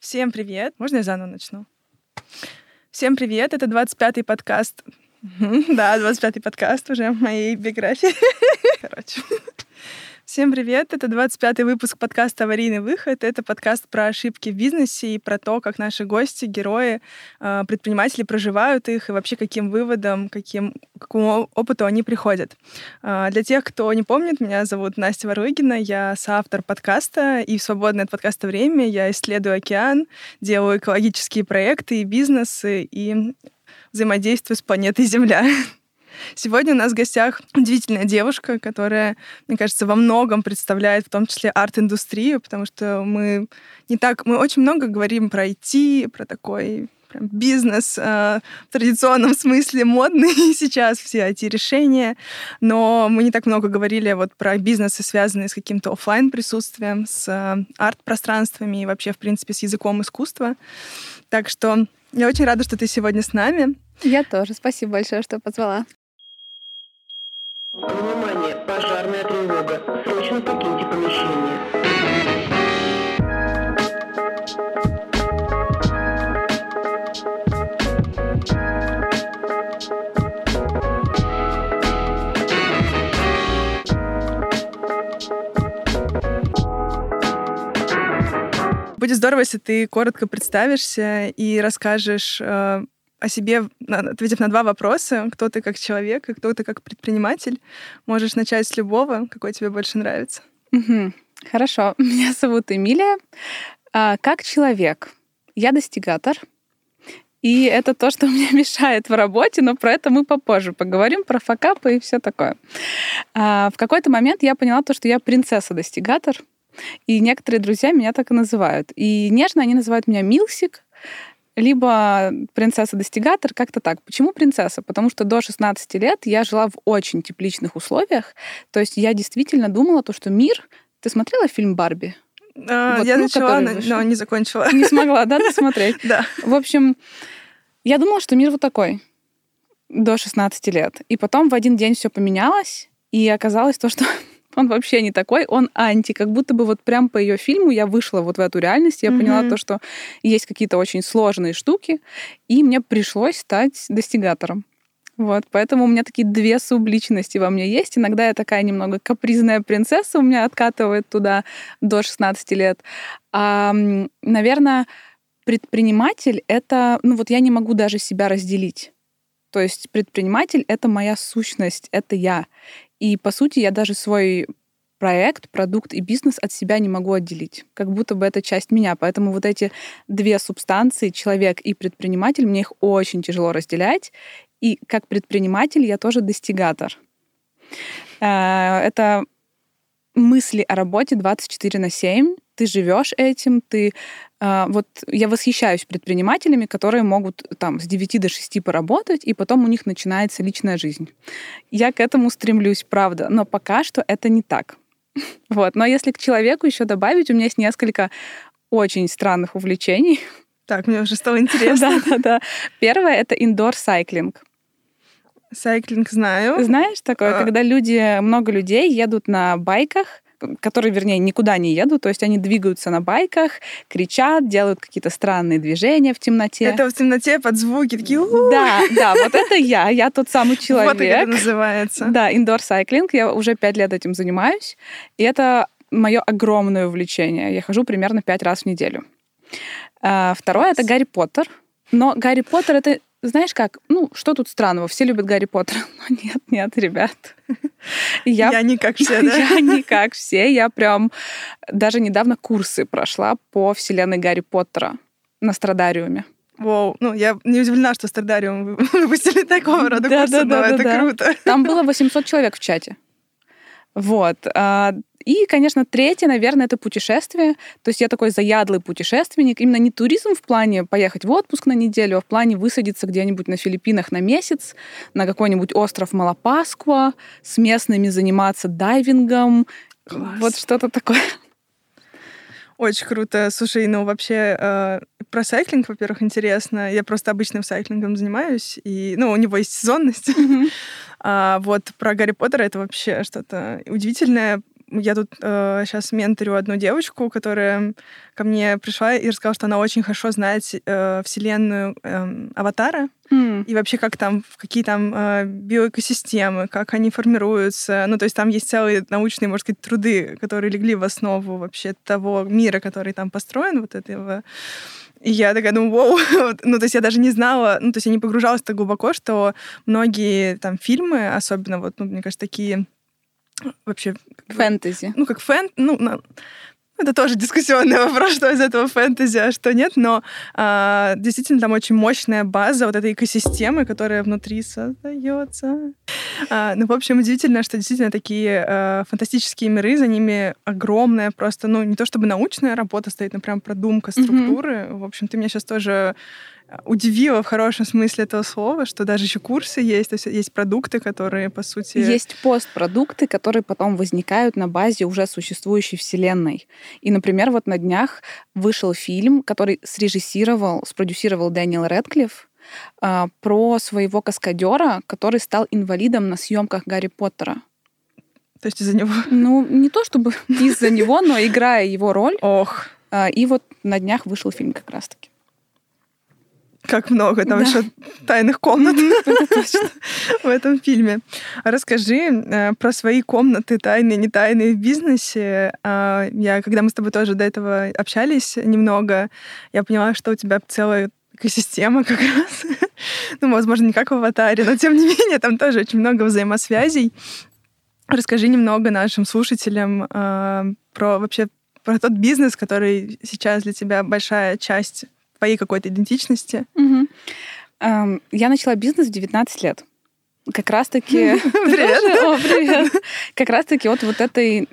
Всем привет. Можно я заново начну? Всем привет. Это 25-й подкаст. Да, 25-й подкаст уже моей биографии. Короче. Всем привет. Это 25-й выпуск подкаста «Аварийный выход». Это подкаст про ошибки в бизнесе и про то, как наши гости, герои, предприниматели проживают их и вообще каким выводом, какому опыту они приходят. Для тех, кто не помнит, меня зовут Настя Варлыгина, я соавтор подкаста, и в свободное от подкаста время я исследую океан, делаю экологические проекты и бизнесы, и взаимодействую с планетой Земля. Сегодня у нас в гостях удивительная девушка, которая, мне кажется, во многом представляет, в том числе, арт-индустрию, потому что мы очень много говорим про IT, про такой прям бизнес в традиционном смысле модный сейчас, все IT-решения, но мы не так много говорили вот про бизнесы, связанные с каким-то офлайн-присутствием, с арт-пространствами и вообще, в принципе, с языком искусства. Так что я очень рада, что ты сегодня с нами. Я тоже. Спасибо большое, что позвала. Внимание, пожарная тревога. Срочно покиньте помещение. Будет здорово, если ты коротко представишься и расскажешь о себе, ответив на два вопроса. Кто ты как человек и кто ты как предприниматель? Можешь начать с любого, какой тебе больше нравится. Хорошо. Меня зовут Эмилия. Как человек я достигатор. И это то, что мне мешает в работе, но про это мы попозже поговорим, про факапы и все такое. В какой-то момент я поняла то, что я принцесса-достигатор, и некоторые друзья меня так и называют. И нежно они называют меня Милсик, либо принцесса-достигатор, как-то так. Почему принцесса? Потому что до 16 лет я жила в очень тепличных условиях. То есть я действительно думала, что мир... Ты смотрела фильм «Барби»? Я начала, но не закончила. Не смогла, да, досмотреть? Да. В общем, я думала, что мир вот такой до 16 лет. И потом в один день все поменялось, и оказалось то, что... Он вообще не такой, он анти. Как будто бы вот прям по ее фильму я вышла вот в эту реальность, я поняла то, что есть какие-то очень сложные штуки, и мне пришлось стать достигатором. Вот, поэтому у меня такие две субличности во мне есть. Иногда я такая немного капризная принцесса, у меня откатывает туда до 16 лет. А, наверное, предприниматель — это... я не могу даже себя разделить. То есть предприниматель — это моя сущность, это я. И, по сути, я даже свой проект, продукт и бизнес от себя не могу отделить. Как будто бы это часть меня. Поэтому вот эти две субстанции, человек и предприниматель, мне их очень тяжело разделять. И как предприниматель я тоже достигатор. Это мысли о работе 24/7. Ты живешь этим, я восхищаюсь предпринимателями, которые могут с 9 до 6 поработать, и потом у них начинается личная жизнь. Я к этому стремлюсь, правда, но пока что это не так. Вот. Но если к человеку еще добавить, у меня есть несколько очень странных увлечений. Так, мне уже стало интересно. Да-да-да. Первое — это индор-сайклинг. Сайклинг знаю. Знаешь такое, когда много людей едут на байках, которые, вернее, никуда не едут, то есть они двигаются на байках, кричат, делают какие-то странные движения в темноте. Это в темноте под звуки такие... Да, вот это я тот самый человек. Вот как это называется. Да, индор-сайклинг, я уже 5 лет этим занимаюсь, и это мое огромное увлечение. Я хожу примерно 5 раз в неделю. Второе — это Гарри Поттер. Но Гарри Поттер — это... Знаешь как? Что тут странного? Все любят Гарри Поттера. Но нет, ребят. Я не как все, да? Я не как все. Я прям даже недавно курсы прошла по вселенной Гарри Поттера на Страдариуме. Вау. Я не удивлена, что Страдариум выпустили такого рода курсы, но это круто. Там было 800 человек в чате. Вот. И, конечно, третье, наверное, это путешествие. То есть я такой заядлый путешественник. Именно не туризм в плане поехать в отпуск на неделю, а в плане высадиться где-нибудь на Филиппинах на месяц, на какой-нибудь остров Малапасква, с местными заниматься дайвингом. Класс. Вот что-то такое. Очень круто. Слушай, вообще про сайклинг, во-первых, интересно. Я просто обычным сайклингом занимаюсь, и, у него есть сезонность. А вот про Гарри Поттера это вообще что-то удивительное, Я тут сейчас менторю одну девочку, которая ко мне пришла и рассказала, что она очень хорошо знает вселенную Аватара, и вообще как там, какие там биоэкосистемы, как они формируются. Ну, то есть там есть целые научные, можно сказать, труды, которые легли в основу вообще того мира, который там построен, вот этого. И я такая думаю, вау, ну, то есть я даже не знала, ну, то есть я не погружалась так глубоко, что многие там фильмы, особенно вот, ну, мне кажется, такие вообще... Фэнтези. Ну, как фэнтези, ну, это тоже дискуссионный вопрос, что из этого фэнтези, а что нет, но действительно там очень мощная база вот этой экосистемы, которая внутри создается. Ну, в общем, удивительно, что действительно такие фантастические миры, за ними огромная просто, ну, не то чтобы научная работа стоит, но прям продумка структуры. Mm-hmm. В общем, ты меня сейчас тоже удивила в хорошем смысле этого слова, что даже еще курсы есть, то есть есть продукты, которые, по сути... Есть постпродукты, которые потом возникают на базе уже существующей вселенной. И, например, вот на днях вышел фильм, который спродюсировал Дэниел Рэдклифф, про своего каскадера, который стал инвалидом на съемках Гарри Поттера. То есть из-за него? Ну, не то чтобы из-за него, но играя его роль. Ох. И вот на днях вышел фильм как раз-таки. Как много там еще тайных комнат в этом фильме. Расскажи про свои комнаты, тайные, не тайные в бизнесе. Когда мы с тобой тоже до этого общались немного, я поняла, что у тебя целая экосистема как раз. Ну, возможно, не как в «Аватаре», но, тем не менее, там тоже очень много взаимосвязей. Расскажи немного нашим слушателям про тот бизнес, который сейчас для тебя большая часть твоей какой-то идентичности. Угу. Я начала бизнес в 19 лет. Как раз-таки... Привет! Как раз-таки от вот этой...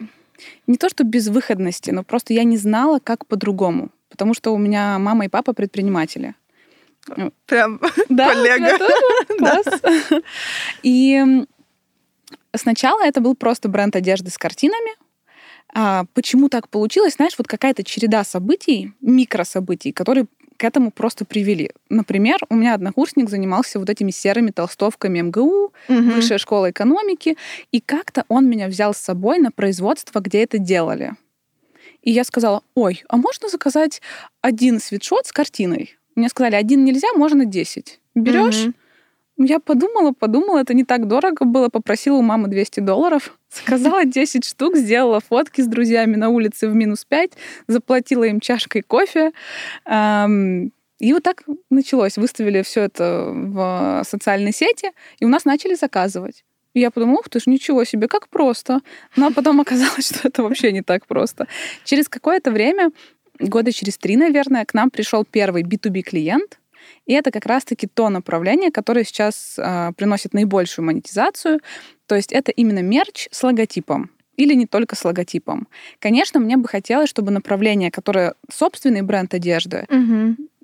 Не то что безвыходности, но просто я не знала, как по-другому. Потому что у меня мама и папа предприниматели. Прям да, коллега. Класс. Да. И сначала это был просто бренд одежды с картинами. Почему так получилось? Знаешь, вот какая-то череда событий, микрособытий, которые к этому просто привели. Например, у меня однокурсник занимался вот этими серыми толстовками МГУ, Высшая школа экономики, и как-то он меня взял с собой на производство, где это делали. И я сказала, ой, а можно заказать один свитшот с картиной? Мне сказали, один нельзя, можно 10. Берешь? Я подумала, это не так дорого было, попросила у мамы $200, заказала 10 штук, сделала фотки с друзьями на улице в -5, заплатила им чашкой кофе. И вот так началось. Выставили все это в социальной сети, и у нас начали заказывать. И я подумала, ух ты ж, ничего себе, как просто. Но потом оказалось, что это вообще не так просто. Через какое-то время, года через 3, наверное, к нам пришел первый B2B-клиент. И это как раз-таки то направление, которое сейчас приносит наибольшую монетизацию. То есть это именно мерч с логотипом. Или не только с логотипом. Конечно, мне бы хотелось, чтобы направление, которое собственный бренд одежды,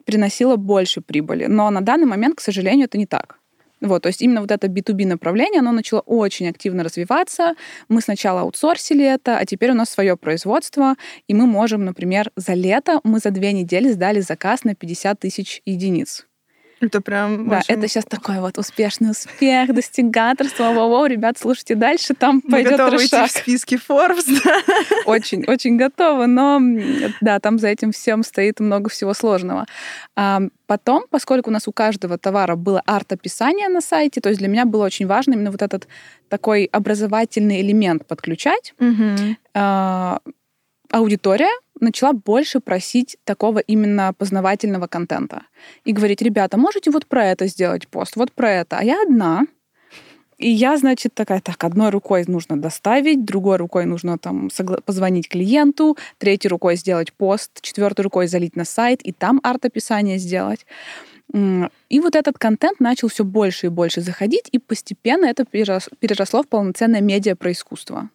приносило больше прибыли. Но на данный момент, к сожалению, это не так. Вот, то есть именно вот это B2B направление, оно начало очень активно развиваться. Мы сначала аутсорсили это, а теперь у нас свое производство, и мы можем, например, за лето мы за 2 недели сдали заказ на 50 000 единиц. Это прям... Да, это сейчас такой вот успешный успех, достигаторство, воу-воу, ребят, слушайте дальше, там пойдет рычаг. Мы готовы идти в списке Forbes, да? Очень, очень готовы, но да, там за этим всем стоит много всего сложного. Потом, поскольку у нас у каждого товара было арт-описание на сайте, то есть для меня было очень важно именно вот этот такой образовательный элемент подключать, аудитория начала больше просить такого именно познавательного контента. И говорить, ребята, можете вот про это сделать пост, вот про это. А я одна. И я, значит, такая, так, одной рукой нужно доставить, другой рукой нужно там позвонить клиенту, третьей рукой сделать пост, четвертой рукой залить на сайт и там арт-описание сделать. И вот этот контент начал все больше и больше заходить, и постепенно это переросло в полноценное медиа про искусство.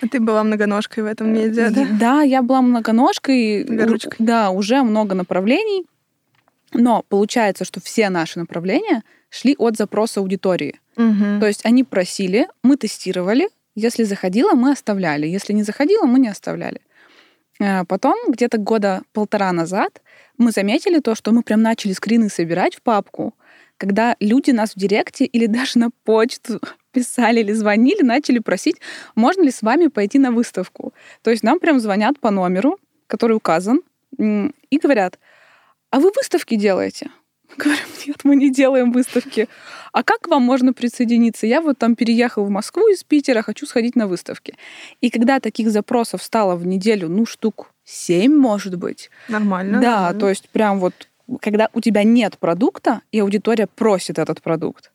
А ты была многоножкой в этом медиа, да? Да, я была многоножкой. Горучкой. Да, уже много направлений. Но получается, что все наши направления шли от запроса аудитории. Угу. То есть они просили, мы тестировали. Если заходило, мы оставляли. Если не заходило, мы не оставляли. Потом, где-то 1.5 года назад, мы заметили то, что мы прям начали скрины собирать в папку, когда люди нас в директе или даже на почту писали или звонили, начали просить, можно ли с вами пойти на выставку. То есть нам прям звонят по номеру, который указан, и говорят, а вы выставки делаете? Мы говорим, нет, мы не делаем выставки. А как к вам можно присоединиться? Я вот там переехал в Москву из Питера, хочу сходить на выставки. И когда таких запросов стало в неделю, штук 7, может быть. Нормально. Да, то есть прям вот, когда у тебя нет продукта, и аудитория просит этот продукт,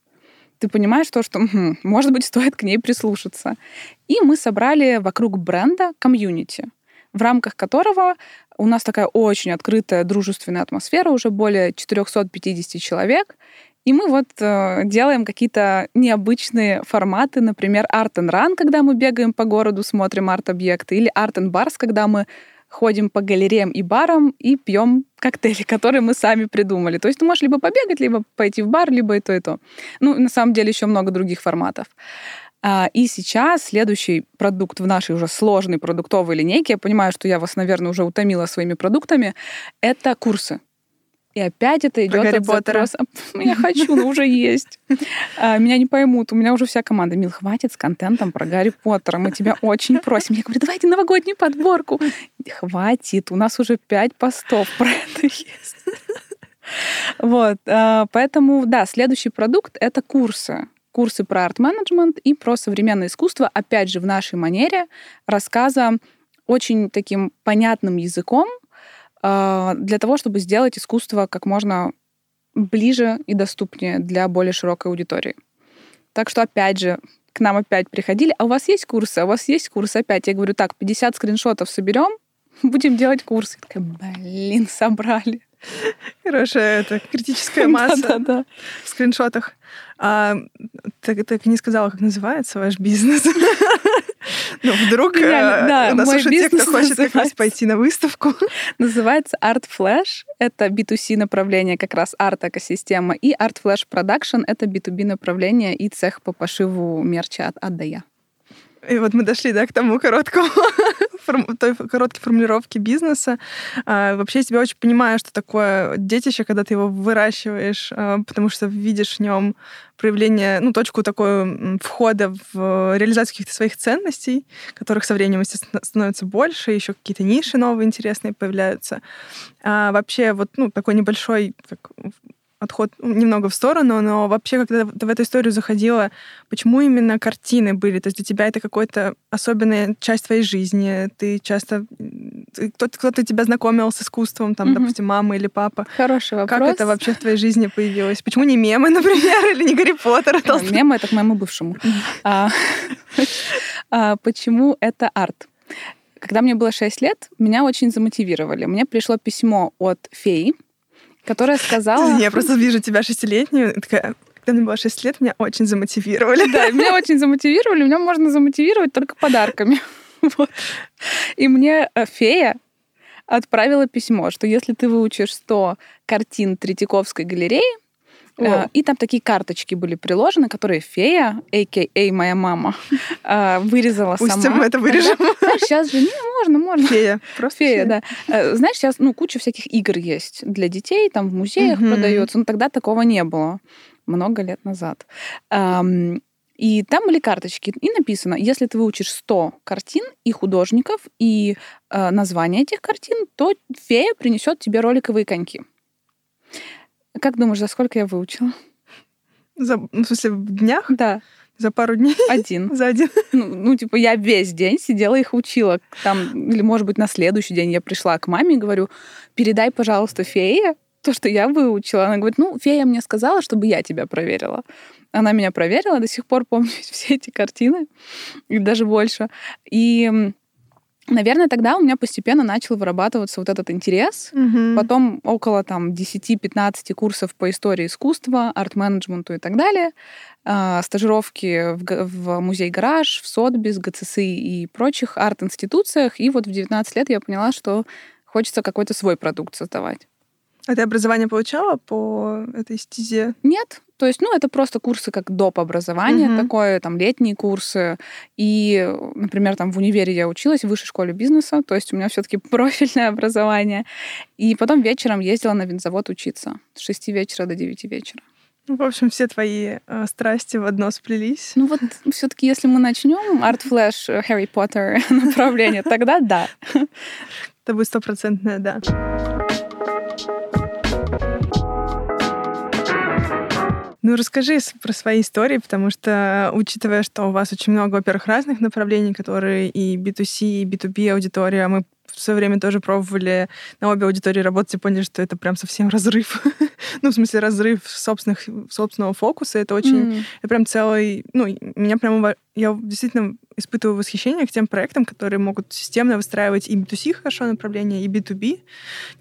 ты понимаешь то, что, может быть, стоит к ней прислушаться. И мы собрали вокруг бренда комьюнити, в рамках которого у нас такая очень открытая, дружественная атмосфера, уже более 450 человек, и мы вот делаем какие-то необычные форматы, например, Art and Run, когда мы бегаем по городу, смотрим арт-объекты, или Art and Bars, когда мы ходим по галереям и барам и пьем коктейли, которые мы сами придумали. То есть ты можешь либо побегать, либо пойти в бар, либо и то, и то. На самом деле, еще много других форматов. И сейчас следующий продукт в нашей уже сложной продуктовой линейке, я понимаю, что я вас, наверное, уже утомила своими продуктами, это курсы. И опять это идет от запроса. Я хочу, но уже есть. Меня не поймут. У меня уже вся команда. Мил, хватит с контентом про Гарри Поттера. Мы тебя очень просим. Я говорю, давайте новогоднюю подборку. Хватит. У нас уже 5 постов про это есть. Вот. Поэтому, да, следующий продукт — это курсы. Курсы про арт-менеджмент и про современное искусство, опять же, в нашей манере рассказа очень таким понятным языком для того, чтобы сделать искусство как можно ближе и доступнее для более широкой аудитории. Так что, опять же, к нам опять приходили, а у вас есть курсы? А у вас есть курсы? Опять я говорю, так, 50 скриншотов соберем, будем делать курсы. Я такая, собрали. Хорошая критическая масса в скриншотах. Так не сказала, как называется ваш бизнес. Но вдруг нас уже те, кто хочет как раз пойти на выставку. Называется ArtFlash. Это B2C направление, как раз арт-экосистема. И ArtFlash Production — это B2B направление и цех по пошиву мерча от АДЯ. И вот мы дошли, к тому короткой формулировке бизнеса. Вообще, я тебя очень понимаю, что такое детище, когда ты его выращиваешь, потому что видишь в нем проявление, точку такой входа в реализацию каких-то своих ценностей, которых со временем, естественно, становится больше, еще какие-то ниши новые интересные появляются. А вообще, такой небольшой... отход немного в сторону, но вообще, когда ты в эту историю заходила, почему именно картины были? То есть для тебя это какая-то особенная часть твоей жизни? Ты часто... Кто-то тебя знакомил с искусством, допустим, мама или папа? Хороший вопрос. Как это вообще в твоей жизни появилось? Почему не мемы, например, или не Гарри Поттер? Мемы — это к моему бывшему. Почему это арт? Когда мне было 6 лет, меня очень замотивировали. Мне пришло письмо от феи, которая сказала... Я просто вижу тебя шестилетнюю, такая... Когда мне было 6 лет, меня очень замотивировали. Да, меня очень замотивировали, меня можно замотивировать только подарками. Вот. И мне фея отправила письмо, что если ты выучишь 100 картин Третьяковской галереи, и там такие карточки были приложены, которые фея, а.к.а. моя мама, вырезала сама. Пусть мы это вырежем. Знаешь, сейчас же можно. Фея. Просто фея, да. Знаешь, сейчас куча всяких игр есть для детей, там в музеях продается, но тогда такого не было. Много лет назад. И там были карточки, и написано, если ты выучишь 100 картин и художников, и название этих картин, то фея принесет тебе роликовые коньки. Как думаешь, за сколько я выучила? В днях? Да. За пару дней? За один. Я весь день сидела их учила. Или, может быть, на следующий день я пришла к маме и говорю, передай, пожалуйста, фее то, что я выучила. Она говорит, фея мне сказала, чтобы я тебя проверила. Она меня проверила, до сих пор помню все эти картины, и даже больше. И... Наверное, тогда у меня постепенно начал вырабатываться вот этот интерес. Потом около 10-15 курсов по истории искусства, арт-менеджменту и так далее. Стажировки в музей-гараж, в Сотбис, ГЦСИ и прочих арт-институциях. И вот в 19 лет я поняла, что хочется какой-то свой продукт создавать. А ты образование получала по этой стезе? Нет. То есть, это просто курсы как доп. Образование такое, летние курсы. И, например, в универе я училась в высшей школе бизнеса, то есть у меня все-таки профильное образование. И потом вечером ездила на винзавод учиться с 6 вечера до 9 вечера. В общем, все твои страсти в одно сплелись. Ну вот все-таки, если мы начнем ArtFlash, Harry Potter направление, тогда да. Это будет 100% да. Ну, расскажи про свои истории, потому что, учитывая, что у вас очень много, во-первых, разных направлений, которые и B2C, и B2B аудитория, мы в свое время тоже пробовали на обе аудитории работать и поняли, что это прям совсем разрыв. Ну, в смысле, разрыв собственного фокуса. Это очень... Это прям целый... Ну, меня прям... Я действительно испытываю восхищение к тем проектам, которые могут системно выстраивать и B2C хорошо направление, и B2B,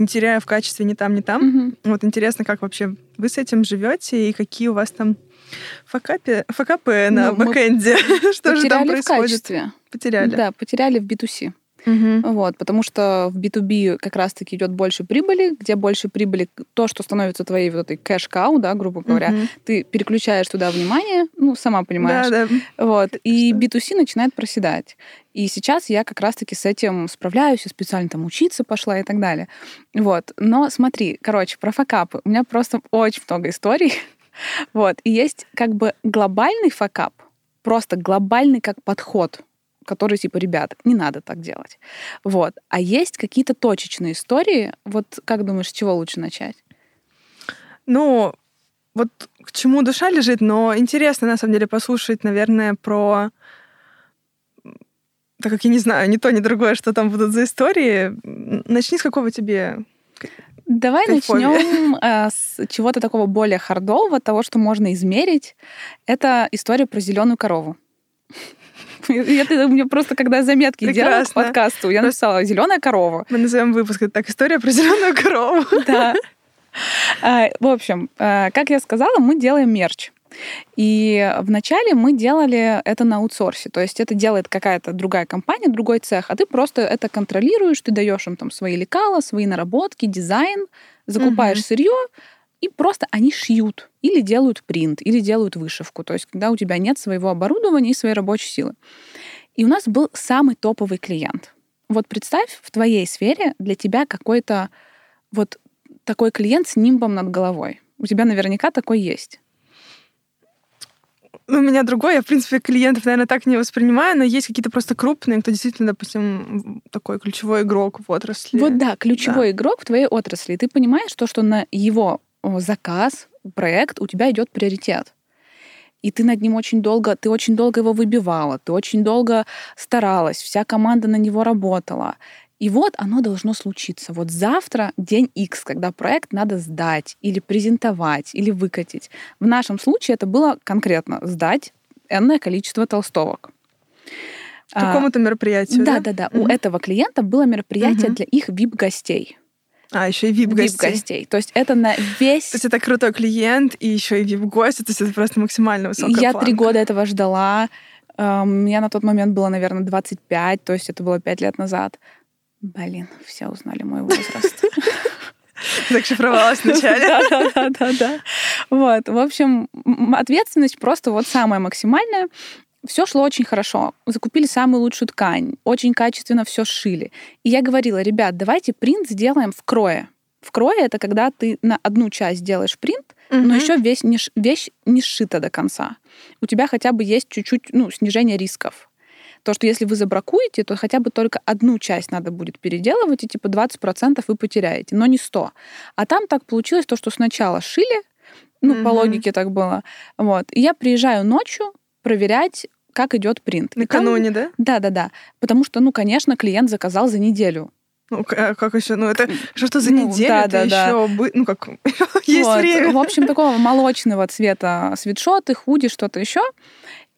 не теряя в качестве ни там, ни там. Вот интересно, как вообще вы с этим живете и какие у вас там факапы на бэкэнде. Что же там происходит? Потеряли. Да, потеряли в B2C. Угу. Вот, потому что в B2B как раз-таки идет больше прибыли, где больше прибыли то, что становится твоей вот этой кэш-кау, да, грубо говоря, ты переключаешь туда внимание, ну, сама понимаешь, да. Вот, и B2C начинает проседать. И сейчас я как раз-таки с этим справляюсь, и специально там учиться пошла и так далее. Вот, но смотри, короче, про факапы. У меня просто очень много историй. Вот, и есть как бы глобальный факап, просто глобальный как подход, которые типа, ребят, не надо так делать. Вот. А есть какие-то точечные истории. Вот как думаешь, с чего лучше начать? Ну, вот к чему душа лежит, но интересно, на самом деле, послушать, наверное, про... Так как я не знаю ни то, ни другое, что там будут за истории. Начни с какого тебе... Давай начнем с чего-то такого более хардового, того, что можно измерить. Это история про зеленую корову. У меня просто, когда заметки делала к подкасту, я написала «Зеленая корова». Мы назовем выпуск так «История про зеленую корову». Да. В общем, как я сказала, мы делаем мерч. И вначале мы делали это на аутсорсе, то есть это делает какая-то другая компания, другой цех, а ты просто это контролируешь, ты даешь им там свои лекала, свои наработки, дизайн, закупаешь сырье. И просто они шьют или делают принт, или делают вышивку. То есть когда у тебя нет своего оборудования и своей рабочей силы. И у нас был самый топовый клиент. Вот представь, в твоей сфере для тебя какой-то вот такой клиент с нимбом над головой. У тебя наверняка такой есть. У меня другой. Я, в принципе, клиентов, наверное, так не воспринимаю, но есть какие-то просто крупные, кто действительно, допустим, такой ключевой игрок в отрасли. Вот да, ключевой игрок в твоей отрасли. И ты понимаешь то, что на его... заказ, проект, у тебя идет приоритет. И ты над ним очень долго его выбивала, ты очень долго старалась, вся команда на него работала. И вот оно должно случиться. Вот завтра день X, когда проект надо сдать или презентовать, или выкатить. В нашем случае это было конкретно сдать энное количество толстовок. К какому-то мероприятию, да? У этого клиента было мероприятие для их VIP-гостей. А, еще и VIP-гостей. То есть это на весь... То есть это крутой клиент и еще и VIP-гости, то есть это просто максимально высокая планка. Я 3 года этого ждала. Мне на тот момент было, наверное, 25, то есть это было 5 лет назад. Блин, все узнали мой возраст. Так шифровалась вначале. Да. Вот, в общем, ответственность просто вот самая максимальная. Все шло очень хорошо. Закупили самую лучшую ткань. Очень качественно все сшили. И я говорила, ребят, давайте принт сделаем в крое. В крое — это когда ты на одну часть делаешь принт, но еще вещь не сшита до конца. У тебя хотя бы есть чуть-чуть снижение рисков. То, что если вы забракуете, то хотя бы только одну часть надо будет переделывать, и типа 20% вы потеряете, но не 100%. А там так получилось то, что сначала шили, по логике так было. Вот. И я приезжаю ночью, проверять, как идет принт. Накануне, там... да? Да. Потому что, конечно, клиент заказал за неделю. Ну, как еще? Это что за неделю? Есть время. В общем, такого молочного цвета свитшоты, худи, что-то еще.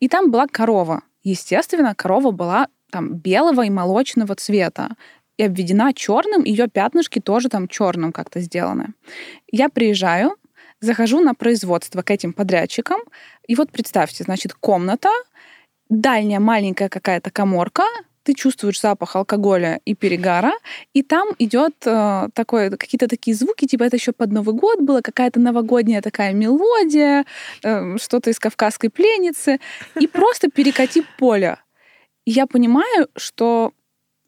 И там была корова. Естественно, корова была там белого и молочного цвета. И обведена черным, ее пятнышки тоже там черным как-то сделаны. Я приезжаю, захожу на производство к этим подрядчикам, и вот представьте, значит, комната, дальняя маленькая какая-то каморка, ты чувствуешь запах алкоголя и перегара, и там идет какие-то такие звуки, типа это еще под Новый год было, какая-то новогодняя такая мелодия, что-то из «Кавказской пленницы», и просто перекати поле. И я понимаю, что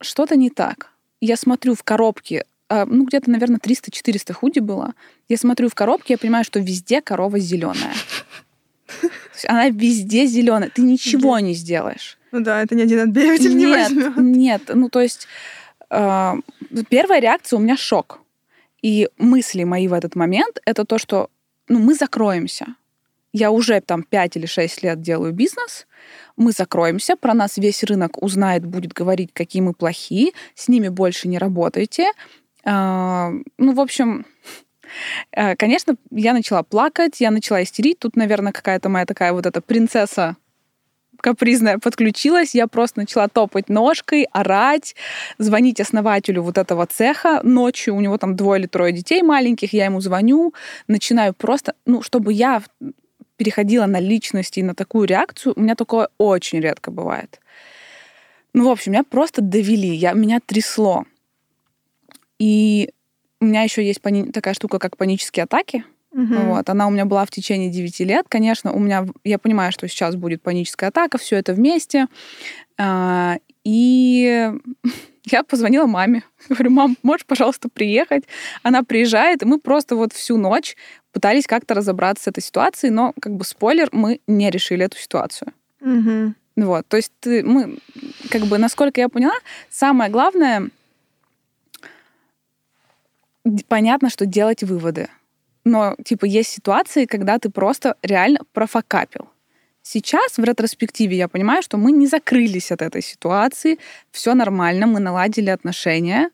что-то не так. Я смотрю в коробке ну, где-то, наверное, 300-400 худи было. Я смотрю в коробке, я понимаю, что везде корова зеленая. Она везде зеленая. Ты ничего не сделаешь. Ну да, это ни один отбеливатель не возьмет. Нет, ну то есть первая реакция у меня шок. И мысли мои в этот момент это то, что ну, мы закроемся. Я уже там 5 или 6 лет делаю бизнес, мы закроемся, про нас весь рынок узнает, будет говорить, какие мы плохие, с ними больше не работайте. Ну, в общем, конечно, я начала плакать, я начала истерить. Тут, наверное, какая-то моя такая вот эта принцесса капризная подключилась. Я просто начала топать ножкой, орать, звонить основателю вот этого цеха ночью. У него там 2 или 3 детей маленьких. Я ему звоню, начинаю просто... Ну, чтобы я переходила на личности и на такую реакцию, у меня такое очень редко бывает. Ну, в общем, меня просто довели, меня трясло. И у меня еще есть такая штука, как панические атаки. Угу. Вот, она у меня была в течение 9 лет. Конечно, я понимаю, что сейчас будет паническая атака, все это вместе. И я позвонила маме. Говорю, мам, можешь, пожалуйста, приехать? Она приезжает, и мы просто вот всю ночь пытались как-то разобраться с этой ситуацией, но, как бы, спойлер, мы не решили эту ситуацию. Угу. Вот, то есть мы, как бы, насколько я поняла, самое главное... Понятно, что делать выводы. Но, типа, есть ситуации, когда ты просто реально профакапил. Сейчас, в ретроспективе, я понимаю, что мы не закрылись от этой ситуации, все нормально, мы наладили отношения,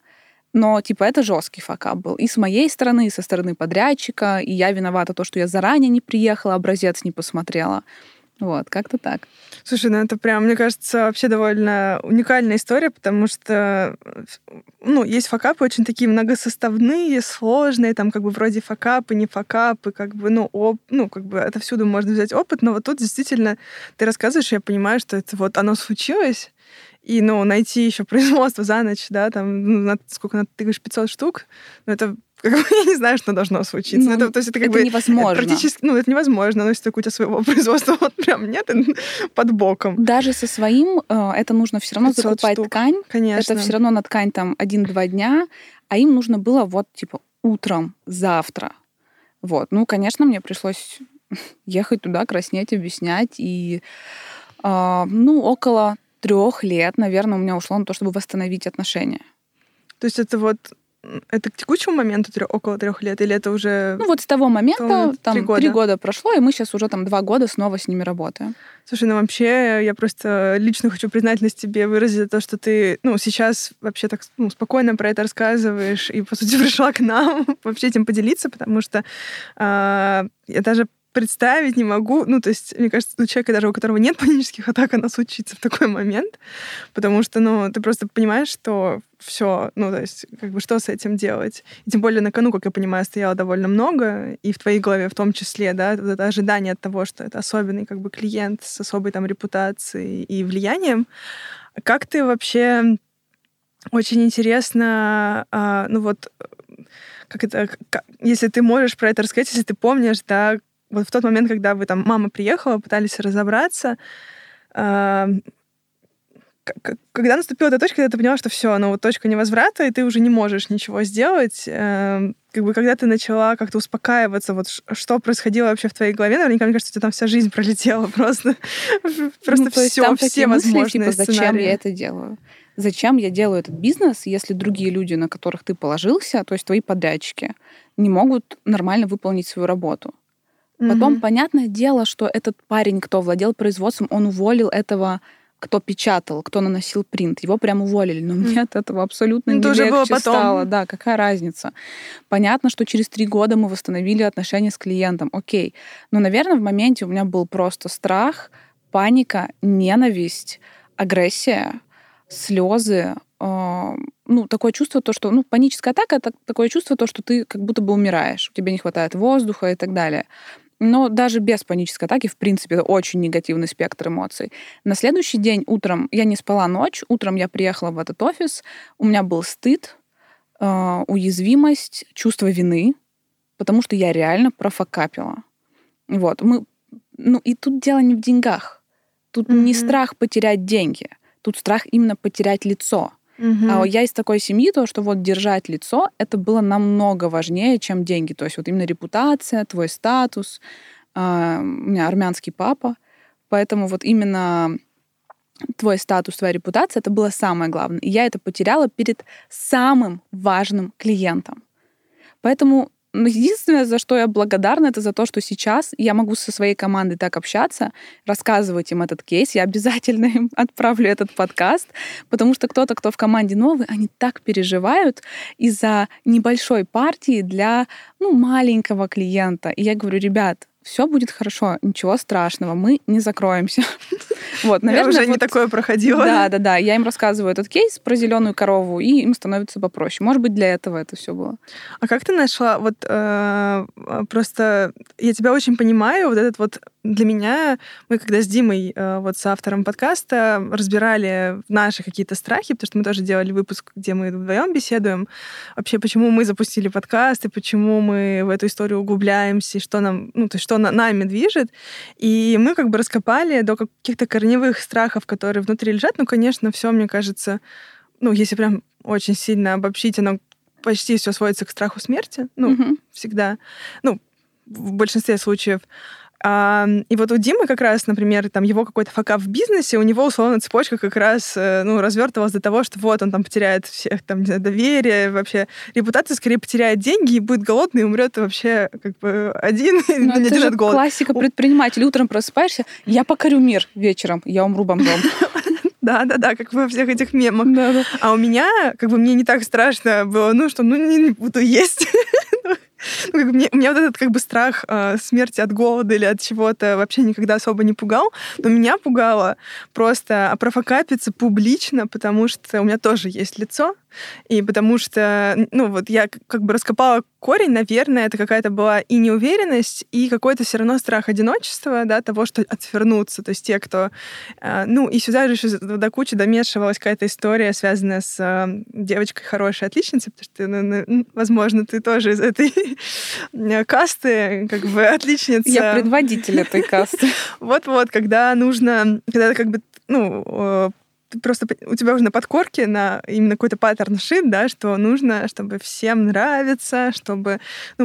но, типа, это жесткий факап был. И с моей стороны, и со стороны подрядчика, и я виновата то, что я заранее не приехала, образец не посмотрела. Вот, как-то так. Слушай, ну это прям, мне кажется, вообще довольно уникальная история, потому что, ну, есть факапы очень такие многосоставные, сложные, там как бы вроде факапы, не факапы, как бы, ну, как бы отовсюду можно взять опыт, но вот тут действительно ты рассказываешь, я понимаю, что это вот оно случилось, и, ну, найти еще производство за ночь, да, там, ну, сколько, ты говоришь, 500 штук, ну, это... Как бы, я не знаю, что должно случиться. Ну, это, то есть, это, как это бы, невозможно. Это практически, ну, это невозможно, но если только у тебя своего производства вот прям нет под боком. Даже со своим это нужно все равно закупать штук. Ткань. Конечно. Это все равно на ткань там 1-2 дня, а им нужно было вот типа утром, завтра. Вот. Ну, конечно, мне пришлось ехать туда, краснеть, объяснять. И, ну, около 3 лет, наверное, у меня ушло на то, чтобы восстановить отношения. То есть это вот... Это к текущему моменту около 3 лет? Или это уже... Ну вот с того момента, там, 3 года прошло, и мы сейчас уже там 2 года снова с ними работаем. Слушай, ну вообще, я просто лично хочу признательность тебе выразить за то, что ты, ну, сейчас вообще так, ну, спокойно про это рассказываешь и, по сути, пришла к нам вообще этим поделиться, потому что я даже... представить не могу. Ну, то есть, мне кажется, у человека, даже у которого нет панических атак, она случится в такой момент, потому что, ну, ты просто понимаешь, что все, ну, то есть, как бы, что с этим делать? И тем более на кону, как я понимаю, стояло довольно много, и в твоей голове в том числе, да, это ожидание от того, что это особенный, как бы, клиент с особой там репутацией и влиянием. Как ты вообще... Очень интересно, ну, вот, как это... Если ты можешь про это рассказать, если ты помнишь, да, вот в тот момент, когда вы там, мама приехала, пытались разобраться, когда наступила та точка, когда ты поняла, что все, ну вот точка невозврата, и ты уже не можешь ничего сделать, как бы когда ты начала как-то успокаиваться, вот что происходило вообще в твоей голове, наверняка, мне кажется, у тебя там вся жизнь пролетела просто, просто все возможные сценарии. Зачем я это делаю? Зачем я делаю этот бизнес, если другие люди, на которых ты положился, то есть твои подрядчики, не могут нормально выполнить свою работу? Потом, mm-hmm. понятное дело, что этот парень, кто владел производством, он уволил этого, кто печатал, кто наносил принт. Его прям уволили. Но мне от этого абсолютно не легче стало. Да, какая разница? Понятно, что через 3 года мы восстановили отношения с клиентом. Окей. Но, наверное, в моменте у меня был просто страх, паника, ненависть, агрессия, слезы. Ну, такое чувство, то, что... Ну, паническая атака — это такое чувство, то, что ты как будто бы умираешь. У тебя не хватает воздуха и так далее. Но даже без панической атаки, в принципе, это очень негативный спектр эмоций. На следующий день утром я не спала ночь, утром я приехала в этот офис, у меня был стыд, уязвимость, чувство вины, потому что я реально профакапила. Вот. Ну, и тут дело не в деньгах. Тут не страх потерять деньги, тут страх именно потерять лицо. Угу. Я из такой семьи, то, что вот держать лицо, это было намного важнее, чем деньги. То есть вот именно репутация, твой статус. У меня армянский папа, поэтому вот именно твой статус, твоя репутация, это было самое главное. И я это потеряла перед самым важным клиентом. Поэтому единственное, за что я благодарна, это за то, что сейчас я могу со своей командой так общаться, рассказывать им этот кейс. Я обязательно им отправлю этот подкаст, потому что кто-то, кто в команде новый, они так переживают из-за небольшой партии для маленького клиента. И я говорю, ребят, все будет хорошо, ничего страшного, мы не закроемся. Вот, наверное, я уже не такое проходила. Да. Я им рассказываю этот кейс про зеленую корову, и им становится попроще. Может быть, для этого это все было. А как ты нашла? Вот просто я тебя очень понимаю. Вот этот вот для меня мы когда с Димой вот с автором подкаста разбирали наши какие-то страхи, потому что мы тоже делали выпуск, где мы вдвоем беседуем. Вообще, почему мы запустили подкаст и почему мы в эту историю углубляемся, и что нам, то есть что нами движет. И мы как бы раскопали до каких-то корневых страхов, которые внутри лежат. Конечно, все, мне кажется, если прям очень сильно обобщить, оно почти все сводится к страху смерти. Всегда. В большинстве случаев. И вот у Димы как раз, например, там его какой-то факап в бизнесе, у него условно цепочка как раз развертывалась до того, что вот он там потеряет всех, там, не знаю, доверие, вообще репутацию, скорее потеряет деньги и будет голодный, и умрет вообще как бы один. Это же классика предпринимателей. Утром просыпаешься, я покорю мир, вечером я умру бомжом. Да, как во всех этих мемах. Да. А у меня, как бы, мне не так страшно было, что не буду есть. У меня вот этот как бы страх смерти от голода или от чего-то вообще никогда особо не пугал, но меня пугало просто профокапиться публично, потому что у меня тоже есть лицо, и потому что, я как бы раскопала корень, наверное, это какая-то была и неуверенность, и какой-то все равно страх одиночества, да, того, что отвернуться, то есть те, кто... и сюда же еще до кучи домешивалась какая-то история, связанная с девочкой хорошей отличницей, потому что, возможно, ты тоже из этой касты, как бы отличница. Я предводитель этой касты. Вот, когда нужно, когда как бы, просто у тебя уже на подкорке, на именно какой-то паттерн шит, да, что нужно, чтобы всем нравиться, чтобы,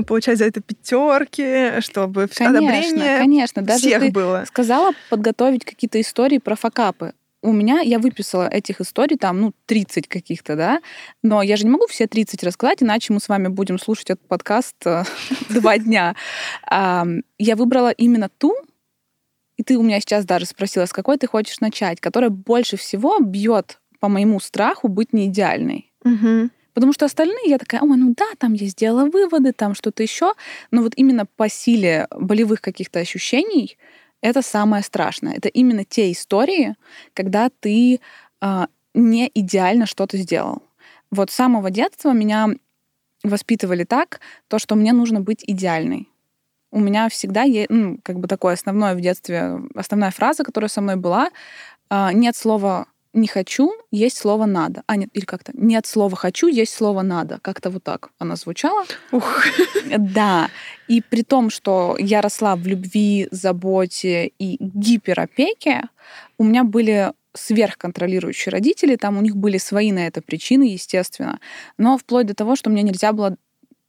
получать за это пятерки, чтобы одобрение всех было. Даже ты сказала подготовить какие-то истории про факапы. У меня, я выписала этих историй, 30 каких-то, да, но я же не могу все 30 рассказать, иначе мы с вами будем слушать этот подкаст 2 дня. Я выбрала именно ту, и ты у меня сейчас даже спросила, с какой ты хочешь начать, которая больше всего бьет по моему страху быть неидеальной. Потому что остальные, я такая, я сделала выводы, что-то еще, но вот именно по силе болевых каких-то ощущений это самое страшное. Это именно те истории, когда ты не идеально что-то сделал. Вот с самого детства меня воспитывали так, то, что мне нужно быть идеальной. У меня всегда есть, такое основное в детстве, основная фраза, которая со мной была, нет слова «не хочу», есть слово «надо». «Нет слова «хочу», есть слово «надо». Как-то вот так она звучала. Ух. Да. И при том, что я росла в любви, заботе и гиперопеке, у меня были сверхконтролирующие родители, у них были свои на это причины, естественно. Но вплоть до того, что мне нельзя было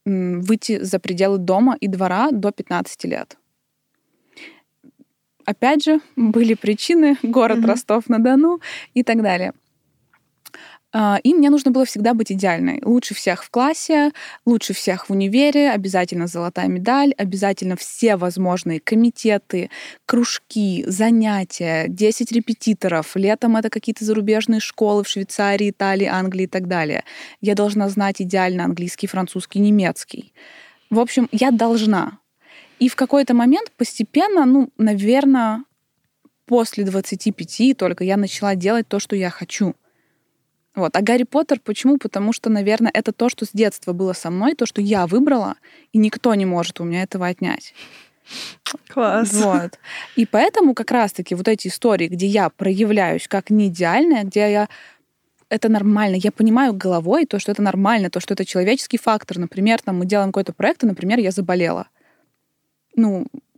выйти за пределы дома и двора до 15 лет. Опять же, были причины, город Ростов-на-Дону и так далее. И мне нужно было всегда быть идеальной. Лучше всех в классе, лучше всех в универе, обязательно золотая медаль, обязательно все возможные комитеты, кружки, занятия, 10 репетиторов. Летом это какие-то зарубежные школы в Швейцарии, Италии, Англии и так далее. Я должна знать идеально английский, французский, немецкий. В общем, я должна. И в какой-то момент постепенно, наверное, после 25 только я начала делать то, что я хочу. Вот. А Гарри Поттер почему? Потому что, наверное, это то, что с детства было со мной, то, что я выбрала, и никто не может у меня этого отнять. Класс. Вот. И поэтому как раз-таки вот эти истории, где я проявляюсь как неидеальная, где я... Это нормально. Я понимаю головой то, что это нормально, то, что это человеческий фактор. Например, мы делаем какой-то проект, и, например, я заболела.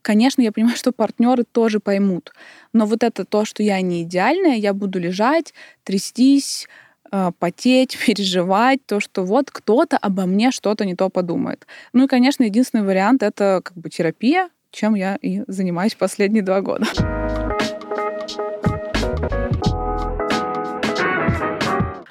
Конечно, я понимаю, что партнеры тоже поймут. Но вот это то, что я не идеальная, я буду лежать, трястись, потеть, переживать, то, что вот кто-то обо мне что-то не то подумает. Ну и, конечно, единственный вариант — это как бы терапия, чем я и занимаюсь последние 2 года.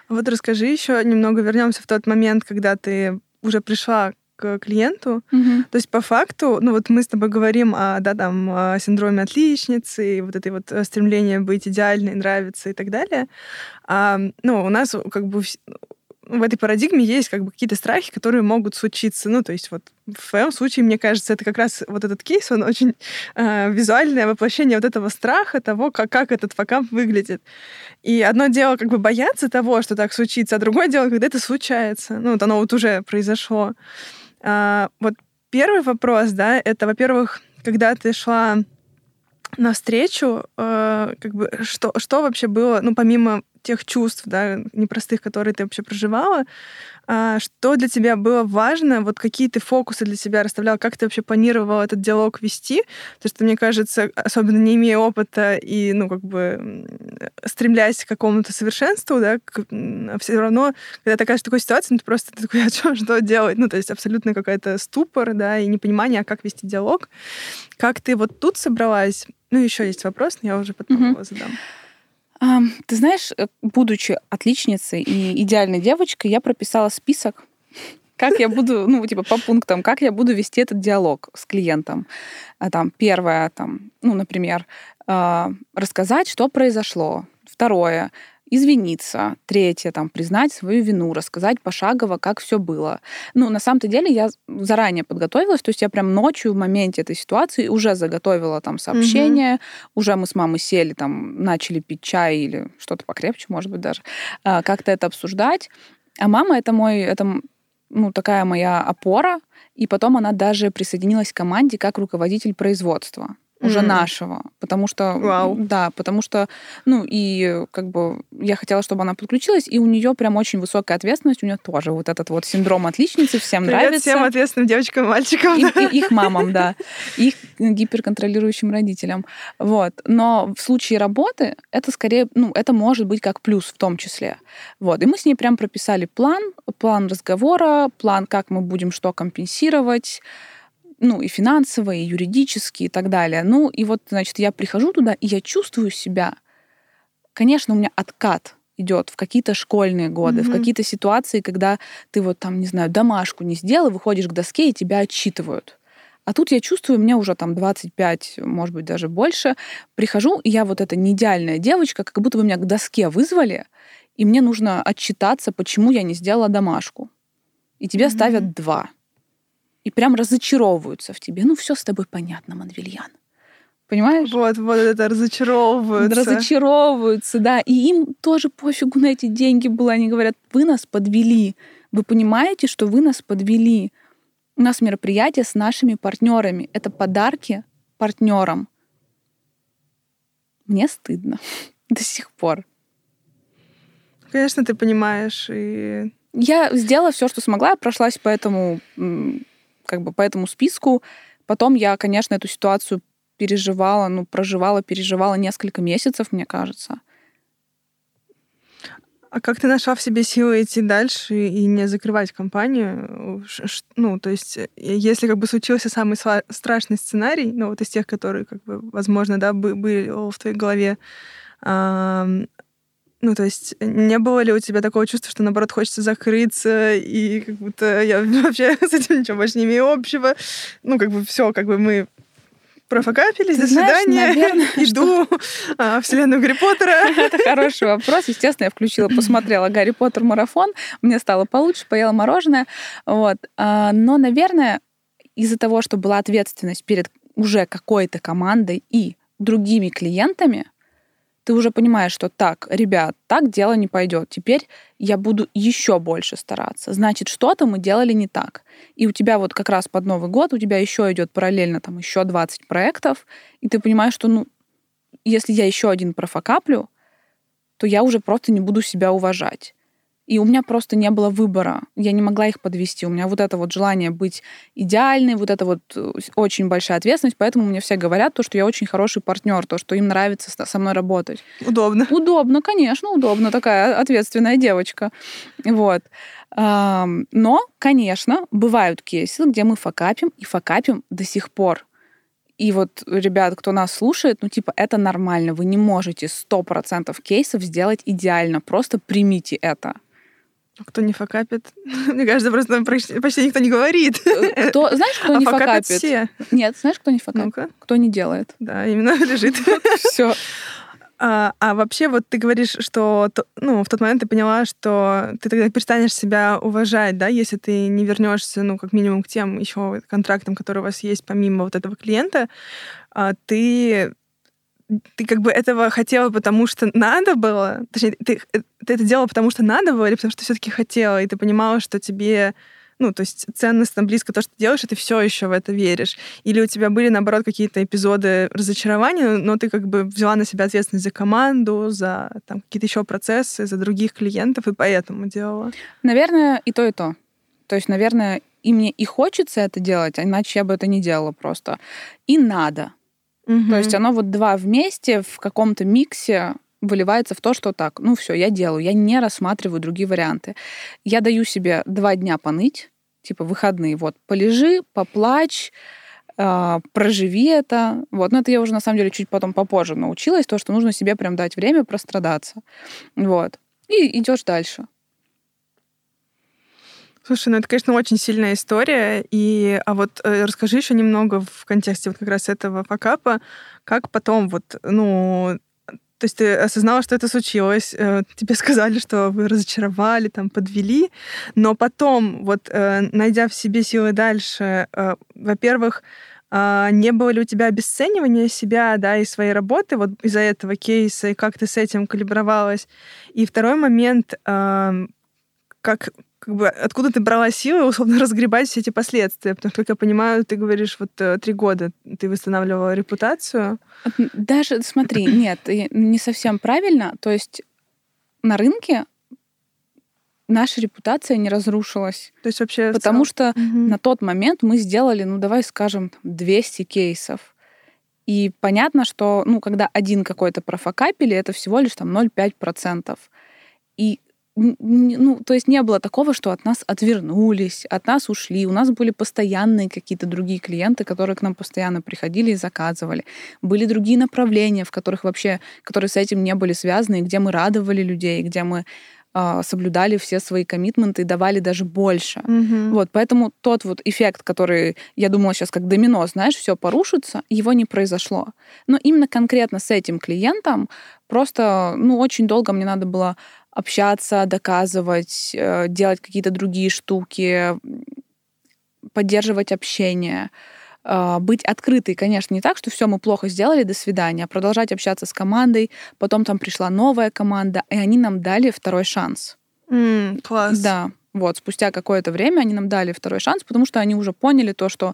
Вот расскажи еще немного, вернемся в тот момент, когда ты уже пришла к клиенту. Угу. То есть по факту, ну вот мы с тобой говорим о, да, там, о синдроме отличницы, и вот это вот стремление быть идеальной, нравиться и так далее. А, ну, у нас как бы в этой парадигме есть как бы какие-то страхи, которые могут случиться. Ну, то есть вот в твоем случае, мне кажется, это как раз вот этот кейс, он очень визуальное воплощение вот этого страха, того, как этот факап выглядит. И одно дело как бы бояться того, что так случится, а другое дело, когда это случается. Ну, вот оно вот уже произошло. Вот первый вопрос, да, это, во-первых, когда ты шла на встречу, как бы, что вообще было, ну, помимо тех чувств, да, непростых, которые ты вообще проживала, что для тебя было важно, вот какие ты фокусы для себя расставляла, как ты вообще планировала этот диалог вести, потому что, мне кажется, особенно не имея опыта и, ну, как бы, стремляясь к какому-то совершенству, да, все равно, когда ты оказываешься в такой ситуации, ну, ты просто такой, а что делать? Ну, то есть абсолютно какая-то ступор, да, и непонимание, как вести диалог. Как ты вот тут собралась? Ну, еще есть вопрос, но я уже потом его задам. Ты знаешь, будучи отличницей и идеальной девочкой, я прописала список, как я буду, ну, типа, по пунктам, как я буду вести этот диалог с клиентом. Там, первое, там, ну, например, рассказать, что произошло. Второе, извиниться. Третье, там, признать свою вину, рассказать пошагово, как все было. Ну, на самом-то деле, я заранее подготовилась, то есть я прям ночью в моменте этой ситуации уже заготовила там сообщение, уже мы с мамой сели, там, начали пить чай или что-то покрепче, может быть, даже, как-то это обсуждать. А мама — это мой... Это, ну, такая моя опора, и потом она даже присоединилась к команде как руководитель производства. Уже нашего, потому что... Да, потому что, ну, и как бы я хотела, чтобы она подключилась, и у нее прям очень высокая ответственность, у нее тоже вот этот вот синдром отличницы, всем привет нравится. Всем ответственным девочкам и мальчикам. И их мамам, да, их гиперконтролирующим родителям. Вот. Но в случае работы это скорее, ну, это может быть как плюс в том числе. Вот. И мы с ней прям прописали план разговора, план, как мы будем что компенсировать, ну, и финансовые, и юридические, и так далее. Ну, и вот, значит, я прихожу туда, и я чувствую себя... Конечно, у меня откат идет в какие-то школьные годы, в какие-то ситуации, когда ты вот там, не знаю, домашку не сделал, выходишь к доске, и тебя отчитывают. А тут я чувствую, мне уже там 25, может быть, даже больше. Прихожу, и я вот эта неидеальная девочка, как будто бы меня к доске вызвали, и мне нужно отчитаться, почему я не сделала домашку. И тебе ставят 2. И прям разочаровываются в тебе. Ну, все с тобой понятно, Манвельян. Понимаешь? Вот это разочаровываются. Разочаровываются, да. И им тоже пофигу на эти деньги было. Они говорят, вы нас подвели. Вы понимаете, что вы нас подвели? У нас мероприятие с нашими партнерами. Это подарки партнерам. Мне стыдно до сих пор. Конечно, ты понимаешь. И... Я сделала все, что смогла. Я прошлась по этому... как бы по этому списку. Потом я, конечно, эту ситуацию переживала, ну, переживала несколько месяцев, мне кажется. А как ты нашла в себе силы идти дальше и не закрывать компанию? Ну, то есть, если как бы случился самый страшный сценарий, ну, вот из тех, которые, как бы, возможно, да, были в твоей голове, ну, то есть, не было ли у тебя такого чувства, что, наоборот, хочется закрыться, и как будто я вообще с этим ничего больше не имею общего? Ну, как бы все, как бы мы профокапились, до свидания, наверное, иду вселенную Гарри Поттера. Это хороший вопрос. Естественно, я включила, посмотрела Гарри Поттер марафон, мне стало получше, поела мороженое. Вот. Но, наверное, из-за того, что была ответственность перед уже какой-то командой и другими клиентами, ты уже понимаешь, что так, ребят, так дело не пойдет. Теперь я буду еще больше стараться. Значит, что-то мы делали не так. И у тебя вот как раз под Новый год, у тебя еще идет параллельно там еще 20 проектов, и ты понимаешь, что, ну, если я еще один профокаплю, то я уже просто не буду себя уважать. И у меня просто не было выбора. Я не могла их подвести. У меня вот это вот желание быть идеальной, вот это вот очень большая ответственность. Поэтому мне все говорят то, что я очень хороший партнер, то, что им нравится со мной работать. Удобно. Удобно, конечно, удобно. Такая ответственная девочка. Вот. Но, конечно, бывают кейсы, где мы факапим, и факапим до сих пор. И вот, ребят, кто нас слушает, ну, типа, это нормально. Вы не можете 100% кейсов сделать идеально. Просто примите это. Кто не факапит? Мне кажется, просто почти никто не говорит. Знаешь, кто не факапит? Все. Нет, знаешь, кто не факапит? Ну-ка. Кто не делает. Да, именно лежит. Все. А вообще, вот ты говоришь, что ну, в тот момент ты поняла, что ты тогда перестанешь себя уважать, да, если ты не вернешься, ну, как минимум, к тем еще контрактам, которые у вас есть, помимо вот этого клиента, ты как бы этого хотела, потому что надо было, точнее, ты это делала, потому что надо было, или потому что все-таки хотела, и ты понимала, что тебе, ну, то есть ценностно близко то, что ты делаешь, и ты все еще в это веришь. Или у тебя были, наоборот, какие-то эпизоды разочарования, но ты как бы взяла на себя ответственность за команду, за там, какие-то еще процессы, за других клиентов, и поэтому делала? Наверное, и то, и то. То есть, наверное, и мне и хочется это делать, иначе я бы это не делала просто. И надо. Угу. То есть оно вот два вместе в каком-то миксе выливается в то, что так, ну все, я делаю, я не рассматриваю другие варианты. Я даю себе 2 дня поныть, типа выходные, вот, полежи, поплачь, проживи это. Вот. Но это я уже, на самом деле, чуть потом попозже научилась, то, что нужно себе прям дать время прострадаться. Вот. И идешь дальше. Слушай, ну это, конечно, очень сильная история. А вот расскажи еще немного в контексте вот как раз этого факапа, как потом вот, ну... То есть ты осознала, что это случилось, тебе сказали, что вы разочаровали, там, подвели, но потом, вот, найдя в себе силы дальше, во-первых, не было ли у тебя обесценивания себя, да, и своей работы вот из-за этого кейса, и как ты с этим калибровалась? И второй момент, как бы, откуда ты брала силы, условно, разгребать все эти последствия? Потому что, как я понимаю, ты говоришь, вот 3 года ты восстанавливала репутацию. Даже, смотри, нет, не совсем правильно. То есть на рынке наша репутация не разрушилась. То есть вообще... Потому что на тот момент мы сделали, ну, давай скажем, 200 кейсов. И понятно, что, ну, когда один какой-то профакапили, это всего лишь там 0,5%. И ну, то есть не было такого, что от нас отвернулись, от нас ушли. У нас были постоянные какие-то другие клиенты, которые к нам постоянно приходили и заказывали. Были другие направления, в которых вообще, которые с этим не были связаны, где мы радовали людей, где мы соблюдали все свои коммитменты и давали даже больше. Угу. Вот, поэтому тот вот эффект, который, я думала, сейчас как домино, знаешь, все порушится, его не произошло. Но именно конкретно с этим клиентом просто, ну, очень долго мне надо было общаться, доказывать, делать какие-то другие штуки, поддерживать общение, быть открытой, конечно, не так, что все мы плохо сделали, до свидания, а продолжать общаться с командой. Потом там пришла новая команда, и они нам дали второй шанс. Класс. Да, вот, спустя какое-то время они нам дали второй шанс, потому что они уже поняли то, что,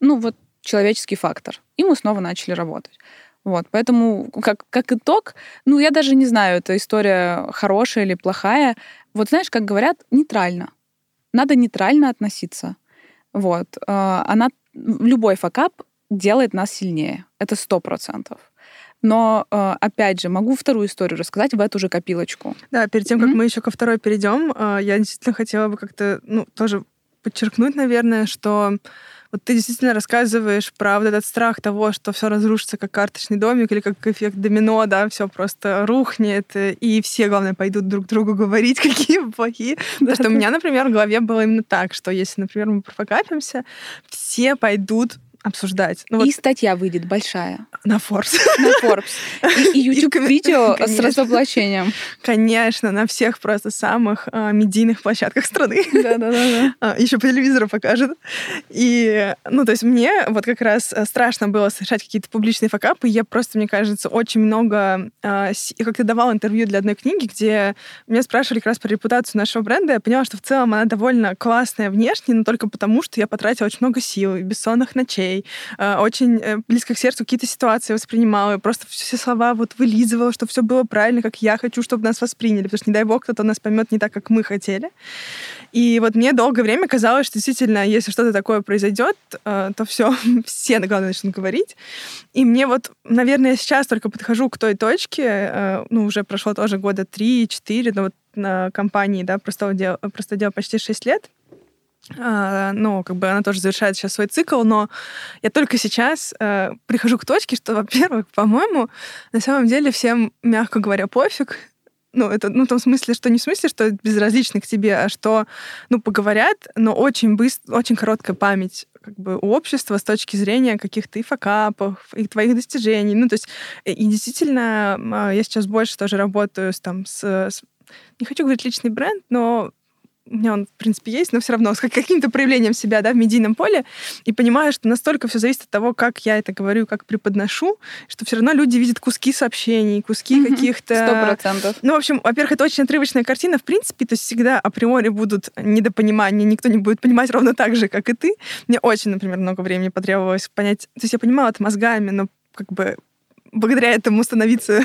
ну, вот, человеческий фактор. И мы снова начали работать. Вот, поэтому, как итог, ну, я даже не знаю, это история хорошая или плохая. Вот знаешь, как говорят, нейтрально. Надо нейтрально относиться. Вот. Любой факап делает нас сильнее. Это 100%. Но, опять же, могу вторую историю рассказать в эту же копилочку. Да, перед тем, как мы еще ко второй перейдем, я действительно хотела бы как-то, ну, тоже подчеркнуть, наверное, что... Вот ты действительно рассказываешь, правда, этот страх того, что все разрушится, как карточный домик или как эффект домино, да, все просто рухнет, и все, главное, пойдут друг другу говорить, какие вы плохие. Потому что у меня, например, в голове было именно так, что если, например, мы профакапимся, все пойдут обсуждать. Ну, и вот статья выйдет большая. На Forbes. На Forbes. И YouTube-видео с разоблачением. Конечно, на всех просто самых медийных площадках страны. Да-да-да. Еще по телевизору покажут. И, ну, то есть мне вот как раз страшно было совершать какие-то публичные факапы. Я просто, мне кажется, очень много... Я как-то давала интервью для одной книги, где меня спрашивали как раз про репутацию нашего бренда. Я поняла, что в целом она довольно классная внешне, но только потому, что я потратила очень много сил и бессонных ночей, людей, очень близко к сердцу какие-то ситуации воспринимала, просто все слова вот вылизывала, чтобы все было правильно, как я хочу, чтобы нас восприняли, потому что, не дай бог, кто-то нас поймет не так, как мы хотели. И вот мне долгое время казалось, что действительно, если что-то такое произойдет, то все, главное, начнут говорить. И мне вот, наверное, сейчас только подхожу к той точке, ну, уже прошло тоже года 3-4, но вот на компании, да, «Простое дело» почти 6 лет. Ну, как бы она тоже завершает сейчас свой цикл, но я только сейчас прихожу к точке, что, во-первых, по-моему, на самом деле всем, мягко говоря, пофиг. Ну, это, ну, в том смысле, что не в смысле, что безразлично к тебе, а что, ну, поговорят, но очень быстро, очень короткая память как бы у общества с точки зрения каких-то и факапов, и твоих достижений. Ну, то есть, и действительно, я сейчас больше тоже работаю с не хочу говорить личный бренд, но у меня он, в принципе, есть, но все равно с каким-то проявлением себя, да, в медийном поле, и понимаю, что настолько все зависит от того, как я это говорю, как преподношу, что все равно люди видят куски сообщений, куски каких-то... 100%. Ну, в общем, во-первых, это очень отрывочная картина, в принципе, то есть всегда априори будут недопонимания, никто не будет понимать ровно так же, как и ты. Мне очень, например, много времени потребовалось понять... То есть я понимала это мозгами, но как бы... благодаря этому становиться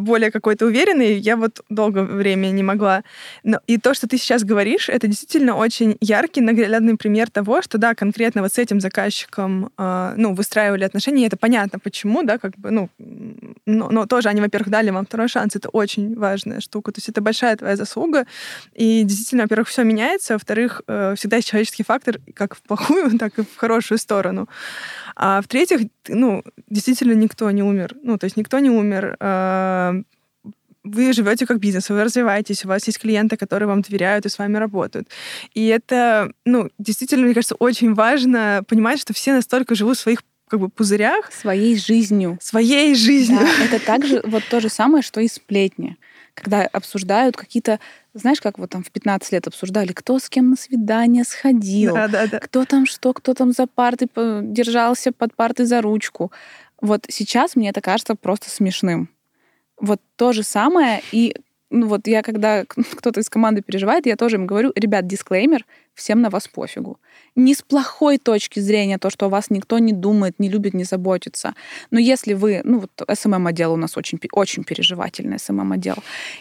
более какой-то уверенной, я вот долгое время не могла. Но, и то, что ты сейчас говоришь, это действительно очень яркий, наглядный пример того, что, да, конкретно вот с этим заказчиком, ну, выстраивали отношения, и это понятно, почему, да, как бы, ну, но тоже они, во-первых, дали вам второй шанс, это очень важная штука, то есть это большая твоя заслуга, и действительно, во-первых, все меняется, во-вторых, всегда есть человеческий фактор, как в плохую, так и в хорошую сторону. А в-третьих, ну, действительно, никто не умер. Ну, то есть никто не умер. Вы живете как бизнес, вы развиваетесь, у вас есть клиенты, которые вам доверяют и с вами работают. И это, ну, действительно, мне кажется, очень важно понимать, что все настолько живут в своих, как бы, пузырях. Своей жизнью. Своей жизнью. Да, это также вот то же самое, что и сплетни. Когда обсуждают какие-то... Знаешь, как вот там в 15 лет обсуждали, кто с кем на свидание сходил, да. Кто там что, кто там за партой держался, под партой за ручку. Вот сейчас мне это кажется просто смешным. Вот то же самое. И ну, вот я, когда кто-то из команды переживает, я тоже им говорю, ребят, дисклеймер, всем на вас пофигу. Не с плохой точки зрения то, что о вас никто не думает, не любит, не заботится. Но если вы... Ну, вот СММ-отдел у нас очень, очень переживательный СММ-отдел.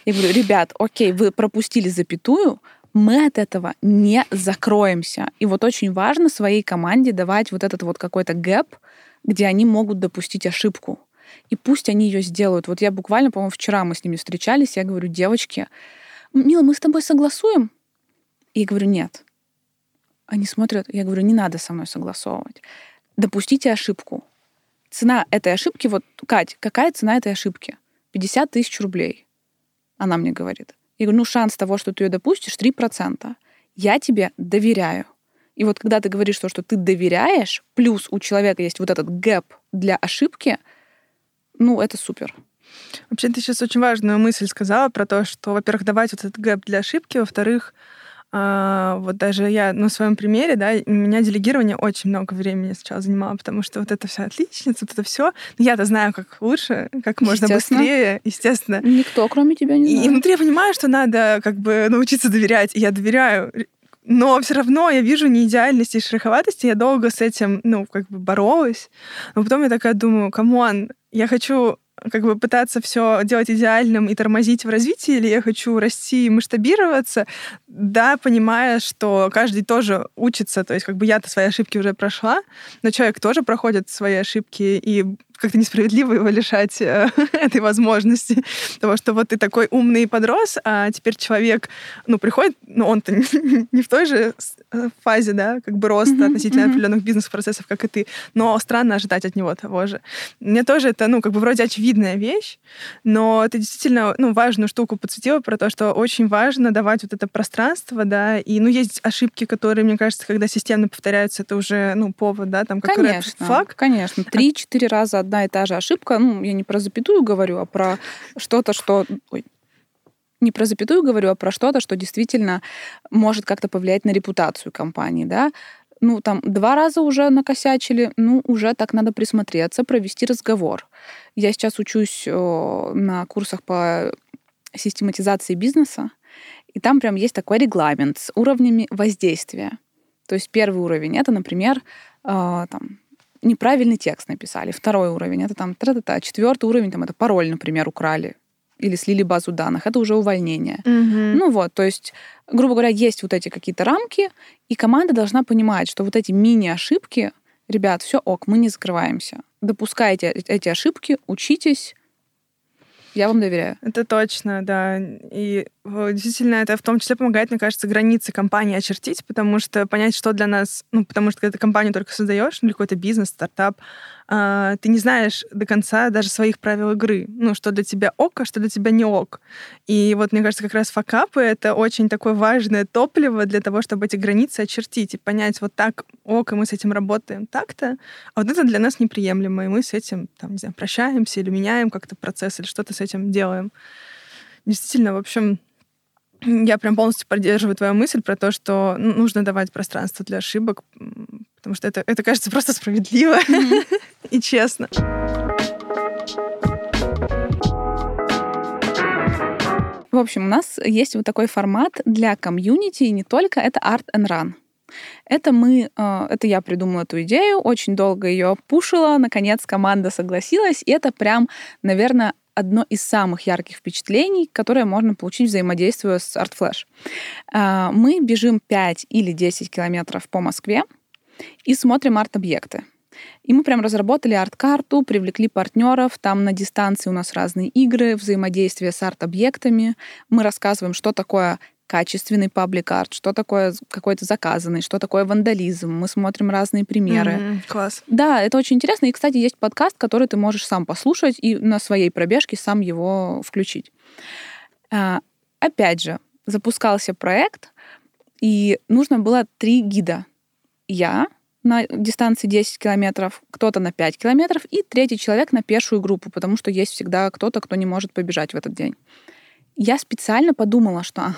Я говорю, ребят, окей, вы пропустили запятую, мы от этого не закроемся. И вот очень важно своей команде давать вот этот вот какой-то гэп, где они могут допустить ошибку. И пусть они ее сделают. Вот я буквально, по-моему, вчера мы с ними встречались, я говорю, девочки, Мила, мы с тобой согласуем? И я говорю, нет. Они смотрят, я говорю, не надо со мной согласовывать. Допустите ошибку. Цена этой ошибки, вот, Кать, какая цена этой ошибки? 50 тысяч рублей. Она мне говорит. Я говорю, ну, шанс того, что ты ее допустишь, 3%. Я тебе доверяю. И вот когда ты говоришь то, что ты доверяешь, плюс у человека есть вот этот гэп для ошибки, ну, это супер. Вообще, ты сейчас очень важную мысль сказала про то, что, во-первых, давать вот этот гэп для ошибки, во-вторых, вот даже я на своем примере, да, у меня делегирование очень много времени сначала занимало, потому что вот это вся отличница, вот это все. Я-то знаю, как лучше, как можно быстрее, естественно. Никто, кроме тебя, не знает. И внутри я понимаю, что надо как бы научиться доверять, и я доверяю. Но все равно я вижу неидеальности и шероховатости, я долго с этим, ну, как бы боролась. Но потом я такая думаю, камон, я хочу как бы пытаться все делать идеальным и тормозить в развитии, или я хочу расти и масштабироваться, да, понимая, что каждый тоже учится, то есть как бы я-то свои ошибки уже прошла, но человек тоже проходит свои ошибки, и как-то несправедливо его лишать этой возможности, потому что вот ты такой умный подрос, а теперь человек, ну, приходит, но он-то не в той же фазе, да, как бы роста относительно определенных бизнес-процессов, как и ты, но странно ожидать от него того же. Мне тоже это, ну, как бы вроде очевидная вещь, но ты действительно, ну, важную штуку подсветила про то, что очень важно давать вот это пространство, да, и, ну, есть ошибки, которые, мне кажется, когда системно повторяются, это уже, ну, повод, да, там, как red flag. Конечно, 3-4 раза одна и та же ошибка, ну, я не про запятую говорю, а про что-то, что... Ой. Не про запятую говорю, а про что-то, что действительно может как-то повлиять на репутацию компании, да. Ну, там, 2 раза уже накосячили, ну, уже так надо присмотреться, провести разговор. Я сейчас учусь на курсах по систематизации бизнеса, и там прям есть такой регламент с уровнями воздействия. То есть первый уровень — это, например, там, неправильный текст написали. Второй уровень — это там тра-та-та. Четвертый уровень — там это пароль, например, украли или слили базу данных. Это уже увольнение. Угу. Ну вот, то есть, грубо говоря, есть вот эти какие-то рамки, и команда должна понимать, что вот эти мини-ошибки, ребят, все ок, мы не закрываемся. Допускайте эти ошибки, учитесь. Я вам доверяю. Это точно, да. И действительно, это в том числе помогает, мне кажется, границы компании очертить, потому что понять, что для нас... Ну, потому что когда ты компанию только создаешь, ну, или какой-то бизнес, стартап, ты не знаешь до конца даже своих правил игры. Ну, что для тебя ок, а что для тебя не ок. И вот, мне кажется, как раз факапы — это очень такое важное топливо для того, чтобы эти границы очертить и понять, вот так ок, и мы с этим работаем так-то, а вот это для нас неприемлемо, и мы с этим, там, не знаю, прощаемся или меняем как-то процесс, или что-то с этим делаем. Действительно, в общем, я прям полностью поддерживаю твою мысль про то, что нужно давать пространство для ошибок, потому что это кажется просто справедливо и честно. В общем, у нас есть вот такой формат для комьюнити, и не только, это Art and Run. Это я придумала эту идею, очень долго ее пушила, наконец команда согласилась, и это прям, наверное, одно из самых ярких впечатлений, которое можно получить, взаимодействуя с ArtFlash. Мы бежим 5 или 10 километров по Москве и смотрим арт-объекты. И мы прям разработали арт-карту, привлекли партнеров, там на дистанции у нас разные игры, взаимодействие с арт-объектами. Мы рассказываем, что такое качественный паблик-арт, что такое какой-то заказанный, что такое вандализм. Мы смотрим разные примеры. Класс. Да, это очень интересно. И, кстати, есть подкаст, который ты можешь сам послушать и на своей пробежке сам его включить. Опять же, запускался проект, и нужно было 3 гида. Я на дистанции 10 километров, кто-то на 5 километров и третий человек на пешую группу, потому что есть всегда кто-то, кто не может побежать в этот день. Я специально подумала, что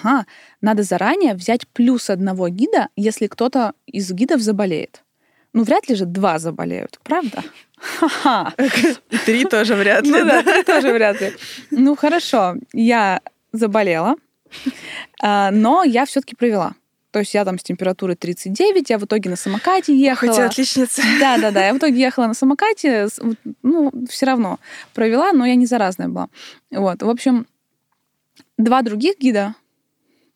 надо заранее взять плюс 1 гида, если кто-то из гидов заболеет. Ну, вряд ли же 2 заболеют, правда? Ха-ха. 3 тоже вряд ли. Ну да, 3 тоже вряд ли. Ну, хорошо, я заболела, но я все-таки провела. То есть я там с температурой 39, я в итоге на самокате ехала. Хотя отличница. Да-да-да, я в итоге ехала на самокате, ну, все равно провела, но я не заразная была. Вот, в общем, 2 других гида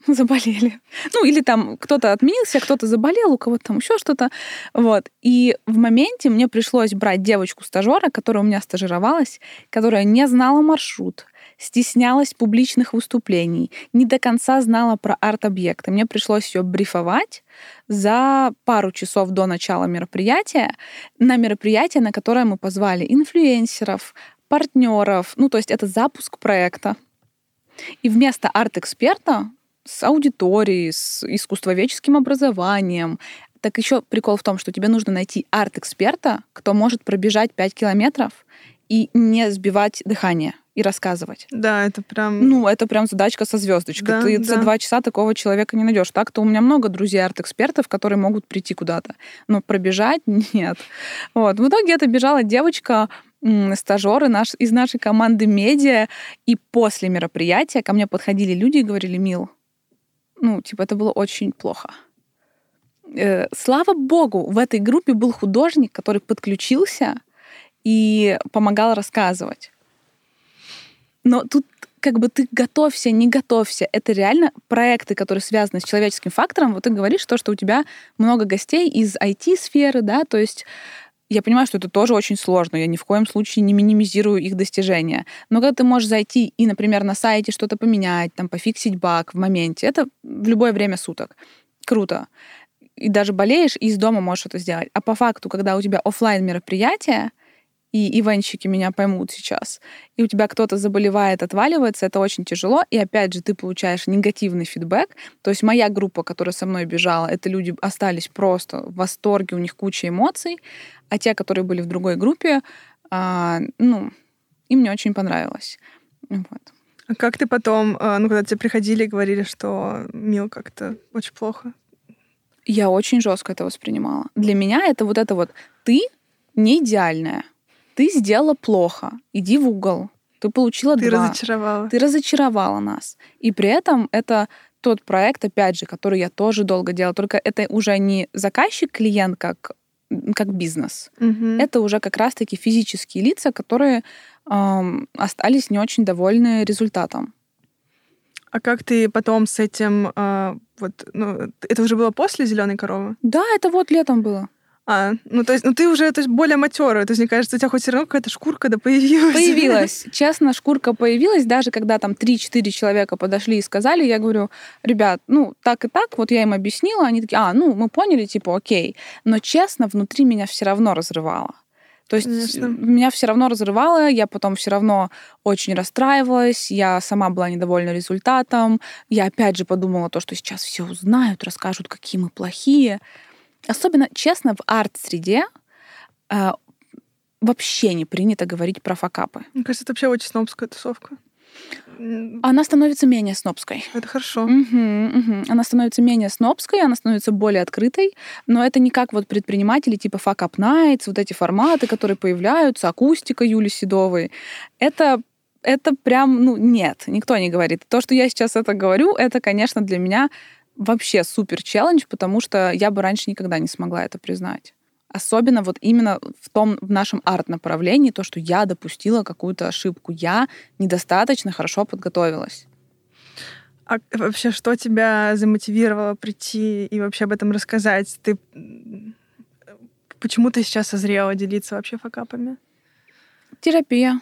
заболели. Ну, или там кто-то отменился, кто-то заболел, у кого-то там еще что-то. Вот. И в моменте мне пришлось брать девочку-стажера, которая у меня стажировалась, которая не знала маршрут, стеснялась публичных выступлений, не до конца знала про арт-объекты. Мне пришлось ее брифовать за пару часов до начала мероприятия, на которое мы позвали инфлюенсеров, партнеров. Ну, то есть это запуск проекта. И вместо арт-эксперта с аудиторией, с искусствоведческим образованием, так еще прикол в том, что тебе нужно найти арт-эксперта, кто может пробежать 5 километров и не сбивать дыхание и рассказывать. Да, это прям... Ну, это прям задачка со звездочкой. Да, ты за 2 часа такого человека не найдешь. Так-то у меня много друзей арт-экспертов, которые могут прийти куда-то, но пробежать нет. Вот. В итоге это бежала девочка... стажеры из нашей команды медиа, и после мероприятия ко мне подходили люди и говорили: Мил, ну, типа, это было очень плохо. Слава богу, в этой группе был художник, который подключился и помогал рассказывать. Но тут как бы ты готовься, не готовься. Это реально проекты, которые связаны с человеческим фактором. Вот ты говоришь то, что у тебя много гостей из IT-сферы, да, то есть я понимаю, что это тоже очень сложно, я ни в коем случае не минимизирую их достижения. Но когда ты можешь зайти и, например, на сайте что-то поменять, там, пофиксить баг в моменте, это в любое время суток. Круто. И даже болеешь, и из дома можешь что-то сделать. А по факту, когда у тебя офлайн мероприятие, и ивенщики меня поймут сейчас, и у тебя кто-то заболевает, отваливается, это очень тяжело, и опять же ты получаешь негативный фидбэк. То есть моя группа, которая со мной бежала, это люди остались просто в восторге, у них куча эмоций, а те, которые были в другой группе, ну, им не очень понравилось. Вот. А как ты потом, ну, когда тебе приходили и говорили, что Мил, как-то очень плохо? Я очень жестко это воспринимала. Для меня это вот ты не идеальная. Ты сделала плохо, иди в угол. Ты получила 2. Разочаровала. Ты разочаровала нас. И при этом это тот проект, опять же, который я тоже долго делала, только это уже не заказчик-клиент, как как бизнес. Mm-hmm. Это уже как раз-таки физические лица, которые остались не очень довольны результатом. А как ты потом с этим... это уже было после «Зеленой коровы»? Да, это вот летом было. Ты уже более матёрая. То есть, мне кажется, у тебя хоть все равно какая-то шкурка появилась. Появилась. Честно, шкурка появилась. Даже когда там 3-4 человека подошли и сказали, я говорю, ребят, так и так, вот я им объяснила. Они такие, мы поняли, окей. Но, честно, внутри меня все равно разрывало. То есть Конечно. Меня все равно разрывало, я потом все равно очень расстраивалась, я сама была недовольна результатом, я опять же подумала то, что сейчас все узнают, расскажут, какие мы плохие. Особенно, честно, в арт-среде вообще не принято говорить про факапы. Мне кажется, это вообще очень снобская тусовка. Она становится менее снобской. Это хорошо. Она становится менее снобской, она становится более открытой, но это не как предприниматели типа Fuckup Nights, эти форматы, которые появляются, акустика Юли Седовой. Это прям, нет, никто не говорит. То, что я сейчас это говорю, это, конечно, для меня вообще супер челлендж, потому что я бы раньше никогда не смогла это признать. Особенно именно в нашем арт-направлении, то, что я допустила какую-то ошибку. Я недостаточно хорошо подготовилась. А вообще, что тебя замотивировало прийти и вообще об этом рассказать? Почему ты сейчас созрела делиться вообще факапами? Терапия.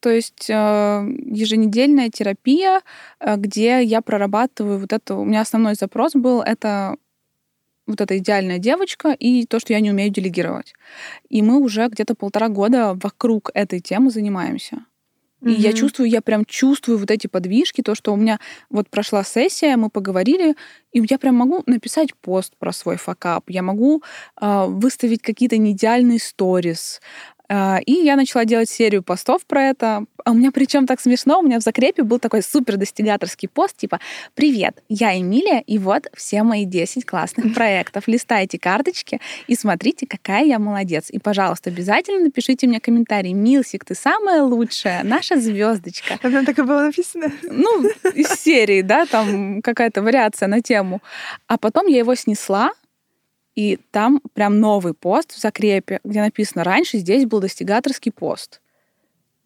То есть еженедельная терапия, где я прорабатываю это. У меня основной запрос был это... эта идеальная девочка и то, что я не умею делегировать. И мы уже где-то 1,5 года вокруг этой темы занимаемся. И я прям чувствую эти подвижки, то, что у меня прошла сессия, мы поговорили, и я прям могу написать пост про свой факап, я могу выставить какие-то неидеальные сторис. И я начала делать серию постов про это. А у меня причем так смешно, у меня в закрепе был такой супер достигаторский пост, типа «Привет, я Эмилия, и вот все мои 10 классных проектов. Листайте карточки и смотрите, какая я молодец. И, пожалуйста, обязательно напишите мне комментарий. Милсик, ты самая лучшая, наша звездочка». А там так и было написано. Из серии, да, там какая-то вариация на тему. А потом я его снесла, и там прям новый пост в закрепе, где написано «Раньше здесь был достигаторский пост».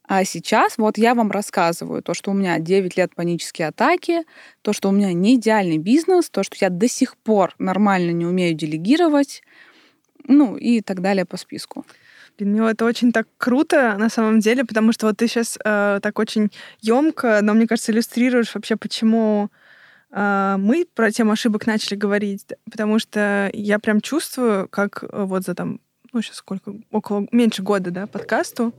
А сейчас я вам рассказываю то, что у меня 9 лет панические атаки, то, что у меня не идеальный бизнес, то, что я до сих пор нормально не умею делегировать, и так далее по списку. Блин, мне это очень так круто на самом деле, потому что ты сейчас так очень ёмко, но, мне кажется, иллюстрируешь вообще, почему... мы про тему ошибок начали говорить, потому что я прям чувствую, как за сейчас сколько, меньше года, да, подкасту,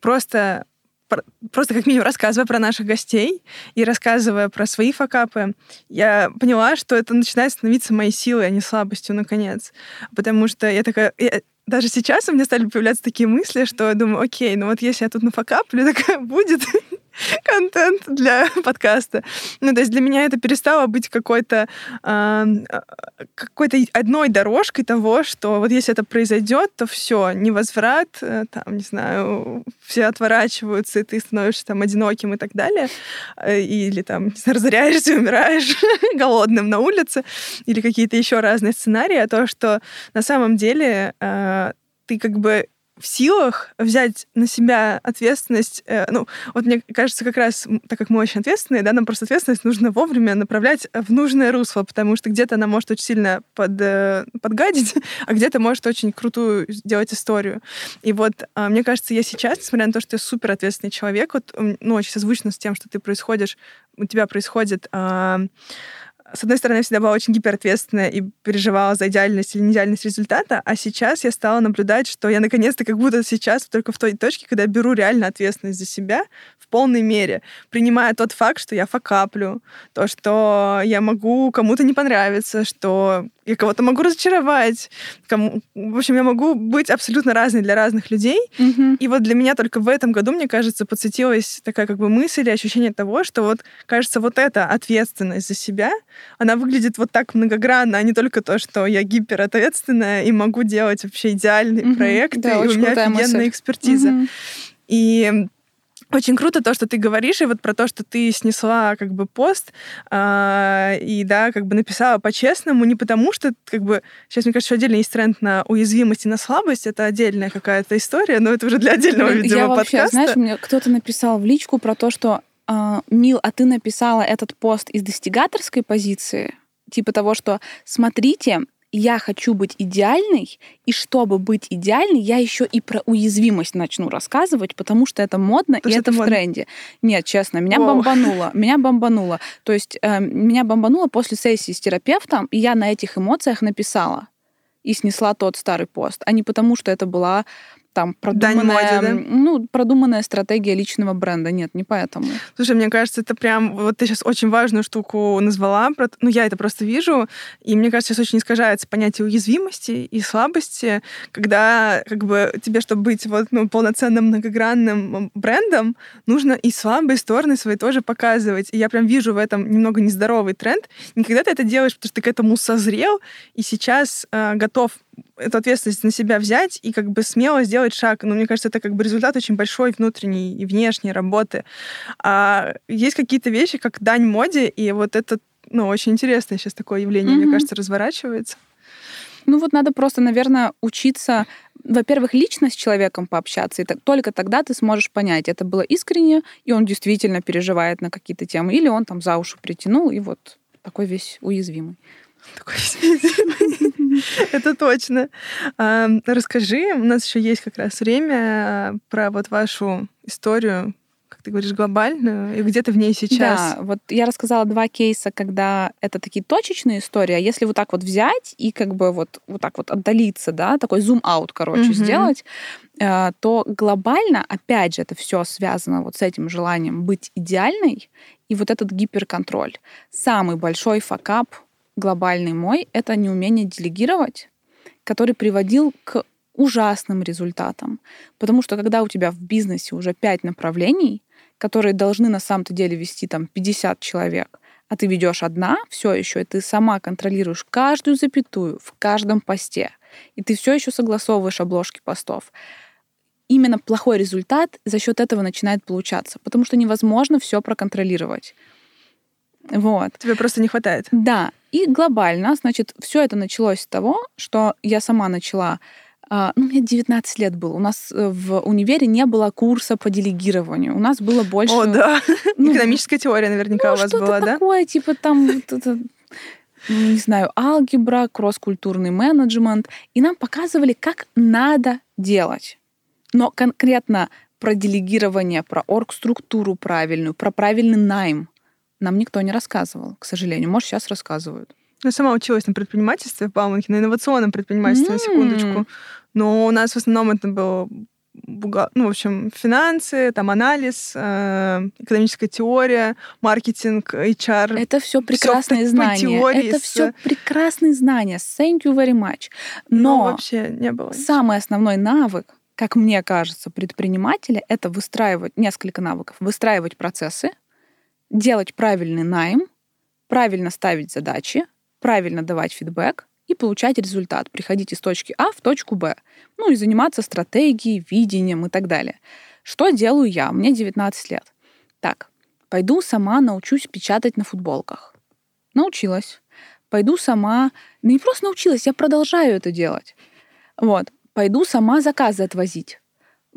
просто как минимум рассказывая про наших гостей и рассказывая про свои факапы, я поняла, что это начинает становиться моей силой, а не слабостью, наконец. Потому что я такая... Даже сейчас у меня стали появляться такие мысли, что я думаю, окей, если я тут нафакаплю, так будет контент для подкаста. То есть для меня это перестало быть какой-то одной дорожкой того, что если это произойдет, то все, невозврат, все отворачиваются, и ты становишься одиноким и так далее. Или разоряешься, умираешь голодным на улице, или какие-то еще разные сценарии, а то, что на самом деле... ты в силах взять на себя ответственность. Мне кажется, как раз, так как мы очень ответственные, да, нам просто ответственность нужно вовремя направлять в нужное русло, потому что где-то она может очень сильно подгадить, а где-то может очень крутую сделать историю. И мне кажется, я сейчас, несмотря на то, что я супер ответственный человек, очень созвучно с тем, что у тебя происходит... С одной стороны, я всегда была очень гиперответственная и переживала за идеальность или неидеальность результата, а сейчас я стала наблюдать, что я наконец-то как будто сейчас только в той точке, когда я беру реально ответственность за себя в полной мере, принимая тот факт, что я факаплю, то, что я могу кому-то не понравиться, что я кого-то могу разочаровать. В общем, я могу быть абсолютно разной для разных людей. Mm-hmm. И для меня только в этом году, мне кажется, подсветилась такая мысль и ощущение того, что кажется, эта ответственность за себя, она выглядит так многогранно, а не только то, что я гиперответственная и могу делать вообще идеальный проект, да, и у меня офигенная экспертиза. И Очень круто то, что ты говоришь, и вот про то, что ты снесла как бы пост и, да, как бы написала по-честному, не потому что, как бы, сейчас, мне кажется, что отдельно есть тренд на уязвимость и на слабость, это отдельная какая-то история, но это уже для отдельного, видимо, я подкаста. Вообще, знаешь, мне кто-то написал в личку про то, что, Мил, а ты написала этот пост из достигаторской позиции, типа того, что смотрите, я хочу быть идеальной, и чтобы быть идеальной, я еще и про уязвимость начну рассказывать, потому что это модно, потому и это в модно. Тренде. Нет, честно, меня бомбануло. То есть меня бомбануло после сессии с терапевтом, и я на этих эмоциях написала и снесла тот старый пост, а не потому, что это была там продуманная, моде, да? Ну, продуманная стратегия личного бренда. Нет, не поэтому. Слушай, мне кажется, это прям... Вот ты сейчас очень важную штуку назвала. Ну, я это просто вижу. И мне кажется, сейчас очень искажается понятие уязвимости и слабости, когда как бы тебе, чтобы быть вот, ну, полноценным многогранным брендом, нужно и слабые стороны свои тоже показывать. И я прям вижу в этом немного нездоровый тренд. Никогда ты это делаешь, потому что ты к этому созрел и сейчас готов эту ответственность на себя взять и как бы смело сделать шаг. Но мне кажется, это как бы результат очень большой внутренней и внешней работы. А есть какие-то вещи, как дань моде, и вот это, ну, очень интересное сейчас такое явление, мне кажется, разворачивается. Ну вот надо просто, наверное, учиться, во-первых, лично с человеком пообщаться, и только тогда ты сможешь понять, это было искренне, и он действительно переживает на какие-то темы, или он там за уши притянул, и вот такой весь уязвимый. Это точно. Расскажи, у нас еще есть как раз время про вот вашу историю, как ты говоришь, глобальную, и где ты в ней сейчас. Да, вот я рассказала два кейса, когда это такие точечные истории, а если вот так вот взять и как бы вот так вот отдалиться, да, такой зум-аут, короче, сделать, то глобально, опять же, это все связано вот с этим желанием быть идеальной и вот этот гиперконтроль. Самый большой факап глобальный мой — это неумение делегировать, который приводил к ужасным результатам. Потому что когда у тебя в бизнесе уже 5 направлений, которые должны на самом-то деле вести там 50 человек, а ты ведешь одна все еще, и ты сама контролируешь каждую запятую в каждом посте, и ты все еще согласовываешь обложки постов, именно плохой результат за счет этого начинает получаться, потому что невозможно все проконтролировать. Вот. Тебе просто не хватает. Да. И глобально, значит, все это началось с того, что я сама начала... Ну, мне 19 лет было. У нас в универе не было курса по делегированию. У нас было больше... О, да. Ну, экономическая теория наверняка у вас была, да? Ну, что-то такое, типа там... не знаю, алгебра, кросс-культурный менеджмент. И нам показывали, как надо делать. Но конкретно про делегирование, про оргструктуру правильную, про правильный найм нам никто не рассказывал, к сожалению. Может, сейчас рассказывают. Я сама училась на предпринимательстве в Бауманке, на инновационном предпринимательстве, на секундочку. Но у нас в основном это было, ну, в общем, финансы, там анализ, экономическая теория, маркетинг, HR. Это все прекрасные знания. Это все прекрасные знания. Thank you very much. Но вообще не было. Самый основной навык, как мне кажется, предпринимателя, это выстраивать несколько навыков. Выстраивать процессы, делать правильный найм, правильно ставить задачи, правильно давать фидбэк и получать результат. Приходить из точки А в точку Б. Ну и заниматься стратегией, видением и так далее. Что делаю я? Мне 19 лет. Так, пойду сама научусь печатать на футболках. Научилась. Пойду сама... Ну не просто научилась, я продолжаю это делать. Вот. Пойду сама заказы отвозить.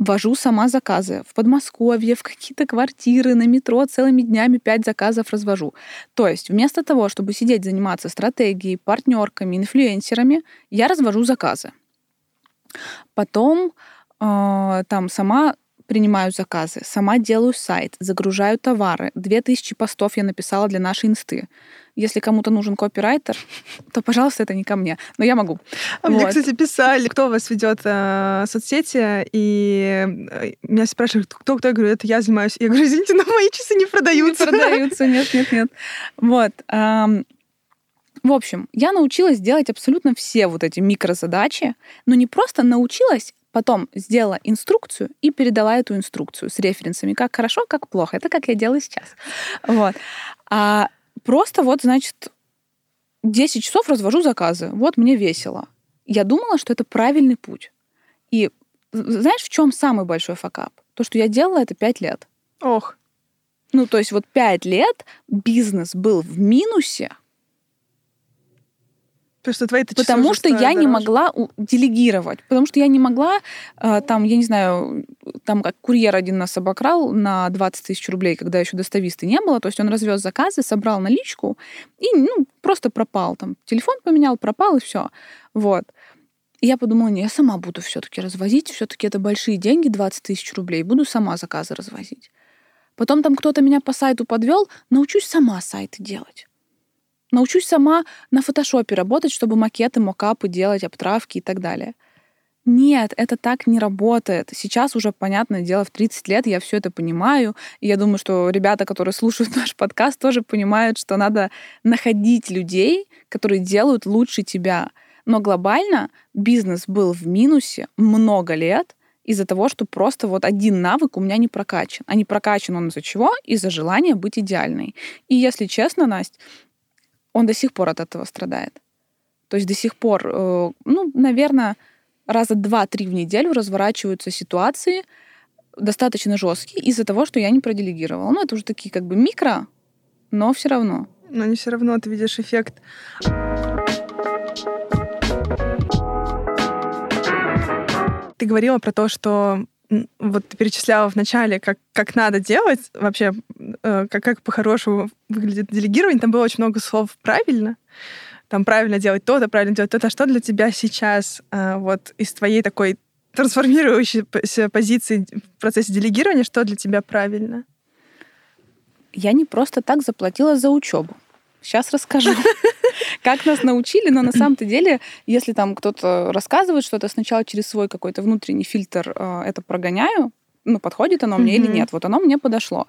Вожу сама заказы в Подмосковье, в какие-то квартиры, на метро целыми днями 5 заказов развожу. То есть вместо того, чтобы сидеть заниматься стратегией, партнерками, инфлюенсерами, я развожу заказы. Потом там сама принимаю заказы, сама делаю сайт, загружаю товары. 2000 постов я написала для нашей инсты. Если кому-то нужен копирайтер, то, пожалуйста, это не ко мне. Но я могу. А мне, кстати, писали, кто вас ведет соцсети, и меня спрашивают, кто, я говорю, это я занимаюсь. Я говорю, извините, но мои часы не продаются. Не продаются, нет. Вот. В общем, я научилась делать абсолютно все вот эти микрозадачи, но не просто научилась, потом сделала инструкцию и передала эту инструкцию с референсами, как хорошо, как плохо. Это как я делаю сейчас. Вот. Просто вот, значит, 10 часов развожу заказы. Вот мне весело. Я думала, что это правильный путь. И знаешь, в чем самый большой факап? То, что я делала это 5 лет. Ох. Ну, то есть вот 5 лет бизнес был в минусе, потому что я не могла делегировать, потому что я не могла, там, я не знаю, там как курьер один нас обокрал на 20 тысяч рублей, когда еще достависты не было, то есть он развез заказы, собрал наличку и ну, просто пропал, там, телефон поменял, пропал и все, вот. И я подумала, не, я сама буду все-таки развозить, все-таки это большие деньги, 20 тысяч рублей, буду сама заказы развозить. Потом там кто-то меня по сайту подвел, научусь сама сайты делать. Научусь сама на фотошопе работать, чтобы макеты, мокапы делать, обтравки и так далее. Нет, это так не работает. Сейчас уже, понятное дело, в 30 лет я все это понимаю. И я думаю, что ребята, которые слушают наш подкаст, тоже понимают, что надо находить людей, которые делают лучше тебя. Но глобально бизнес был в минусе много лет из-за того, что просто вот один навык у меня не прокачан. А не прокачан он из-за чего? Из-за желания быть идеальной. И если честно, Настя, он до сих пор от этого страдает. То есть до сих пор, ну, наверное, раза 2-3 в неделю разворачиваются ситуации достаточно жесткие из-за того, что я не проделегировала. Ну, это уже такие как бы микро, но все равно. Но не все равно, ты видишь эффект. Ты говорила про то, что вот ты перечисляла в начале, как надо делать, вообще, как по-хорошему выглядит делегирование. Там было очень много слов «правильно». Там «правильно делать то-то», «правильно делать то-то». А что для тебя сейчас вот из твоей такой трансформирующейся позиции в процессе делегирования, что для тебя правильно? Я не просто так заплатила за учебу. Сейчас расскажу, как нас научили, но на самом-то деле, если там кто-то рассказывает что-то, сначала через свой какой-то внутренний фильтр это прогоняю, ну, подходит оно мне или нет. Вот оно мне подошло.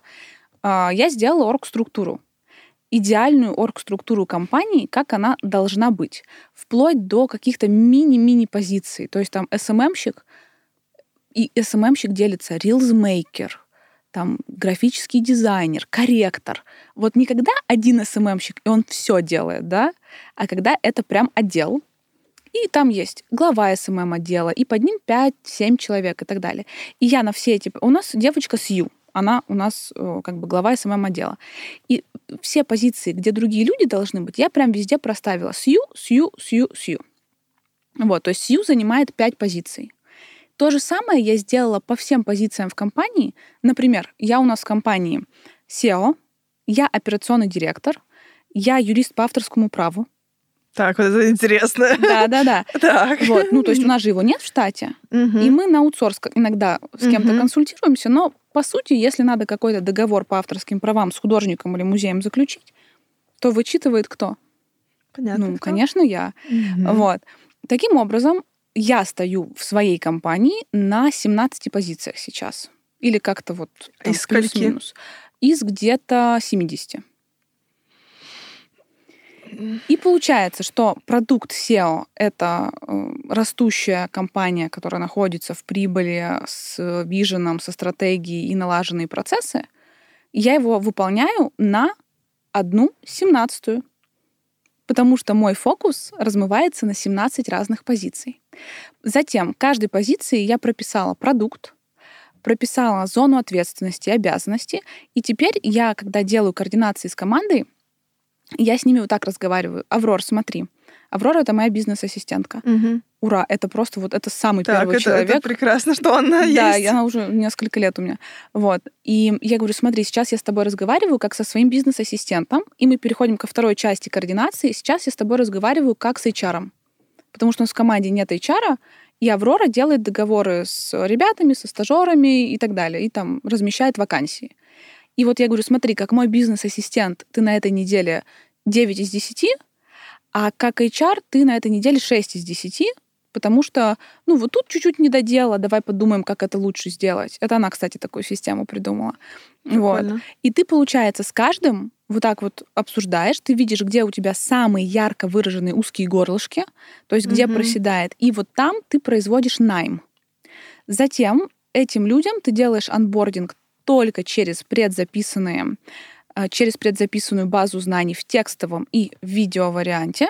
Я сделала оргструктуру. Идеальную оргструктуру компании, как она должна быть. Вплоть до каких-то мини-мини позиций. То есть там СММщик, и СММщик делится рилзмейкер, там, графический дизайнер, корректор. Вот не когда один СММщик, и он все делает, да, а когда это прям отдел, и там есть глава СММ-отдела, и под ним 5-7 человек и так далее. И я на все эти... У нас девочка с Ю, она у нас как бы глава СММ-отдела. И все позиции, где другие люди должны быть, я прям везде проставила с Ю. Вот, то есть Ю занимает 5 позиций. То же самое я сделала по всем позициям в компании. Например, я у нас в компании SEO, я операционный директор, я юрист по авторскому праву. Так, вот это интересно. Да. Так. Вот, ну, то есть у нас же его нет в штате, и мы на аутсорс иногда с кем-то консультируемся, но, по сути, если надо какой-то договор по авторским правам с художником или музеем заключить, то вычитывает кто? Понятно. Ну, конечно, я. Вот. Таким образом, я стою в своей компании на 17 позициях сейчас. Или как-то вот там, из плюс-минус. Из где-то 70. И получается, что продукт SEO — это растущая компания, которая находится в прибыли с виженом, со стратегией и налаженные процессы. Я его выполняю на 1/17. Потому что мой фокус размывается на 17 разных позиций. Затем каждой позиции я прописала продукт, прописала зону ответственности, обязанности, и теперь я, когда делаю координации с командой, я с ними вот так разговариваю. Аврор, смотри. Аврора — это моя бизнес-ассистентка. Угу. Ура, это просто вот это самый первый человек. Это прекрасно, что она есть. Да, она уже несколько лет у меня. Вот. И я говорю, смотри, сейчас я с тобой разговариваю как со своим бизнес-ассистентом, и мы переходим ко второй части координации. Сейчас я с тобой разговариваю как с HR-ом, потому что у нас в команде нет HR-а, и Аврора делает договоры с ребятами, со стажерами и так далее, и там размещает вакансии. И вот я говорю, смотри, как мой бизнес-ассистент, ты на этой неделе 9 из 10, а как HR ты на этой неделе 6 из 10, потому что, ну, вот тут чуть-чуть не доделала, давай подумаем, как это лучше сделать. Это она, кстати, такую систему придумала. Вот. И ты, получается, с каждым вот так вот обсуждаешь, ты видишь, где у тебя самые ярко выраженные узкие горлышки, то есть где проседает, и вот там ты производишь найм. Затем этим людям ты делаешь онбординг только через предзаписанную базу знаний в текстовом и видеоварианте.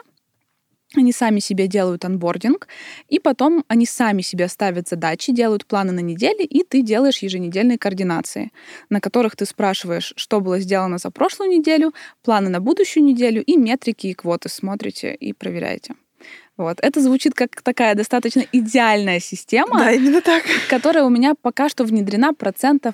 Они сами себе делают онбординг, и потом они сами себе ставят задачи, делают планы на неделю, и ты делаешь еженедельные координации, на которых ты спрашиваешь, что было сделано за прошлую неделю, планы на будущую неделю, и метрики и квоты смотрите и проверяете. Вот. Это звучит как такая достаточно идеальная система, да, именно так, которая у меня пока что внедрена 30%.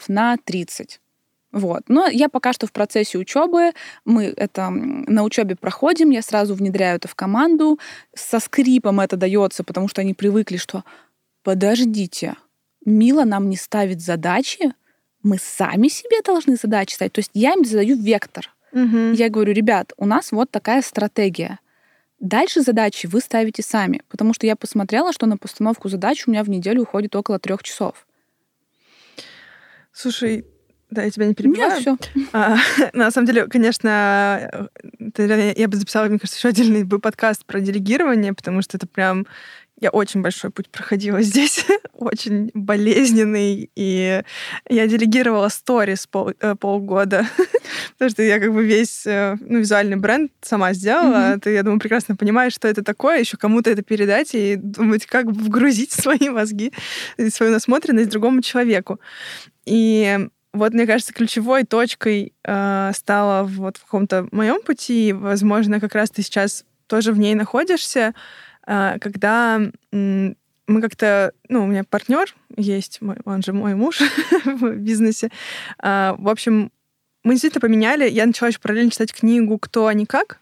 Вот. Но я пока что в процессе учебы, мы это на учебе проходим, я сразу внедряю это в команду, со скрипом это дается, потому что они привыкли, что подождите, Мила нам не ставит задачи, мы сами себе должны задачи ставить. То есть я им задаю вектор. Угу. Я говорю, ребят, у нас вот такая стратегия. Дальше задачи вы ставите сами, потому что я посмотрела, что на постановку задач у меня в неделю уходит около 3 часов. Слушай, да, я тебя не перебиваю. Нет, все. На самом деле, конечно, я бы записала, мне кажется, еще отдельный бы подкаст про делегирование, потому что это прям... Я очень большой путь проходила здесь, очень болезненный, и я делегировала сторис полгода, потому что я как бы весь визуальный бренд сама сделала. Mm-hmm. Ты, я думаю, прекрасно понимаешь, что это такое, еще кому-то это передать и думать, как вгрузить свои мозги, свою насмотренность другому человеку. И вот, мне кажется, ключевой точкой стала вот в каком-то моем пути, и, возможно, как раз ты сейчас тоже в ней находишься, когда мы как-то... у меня партнер есть, он же мой муж в бизнесе. В общем, мы действительно поменяли. Я начала еще параллельно читать книгу «Кто, а не как?».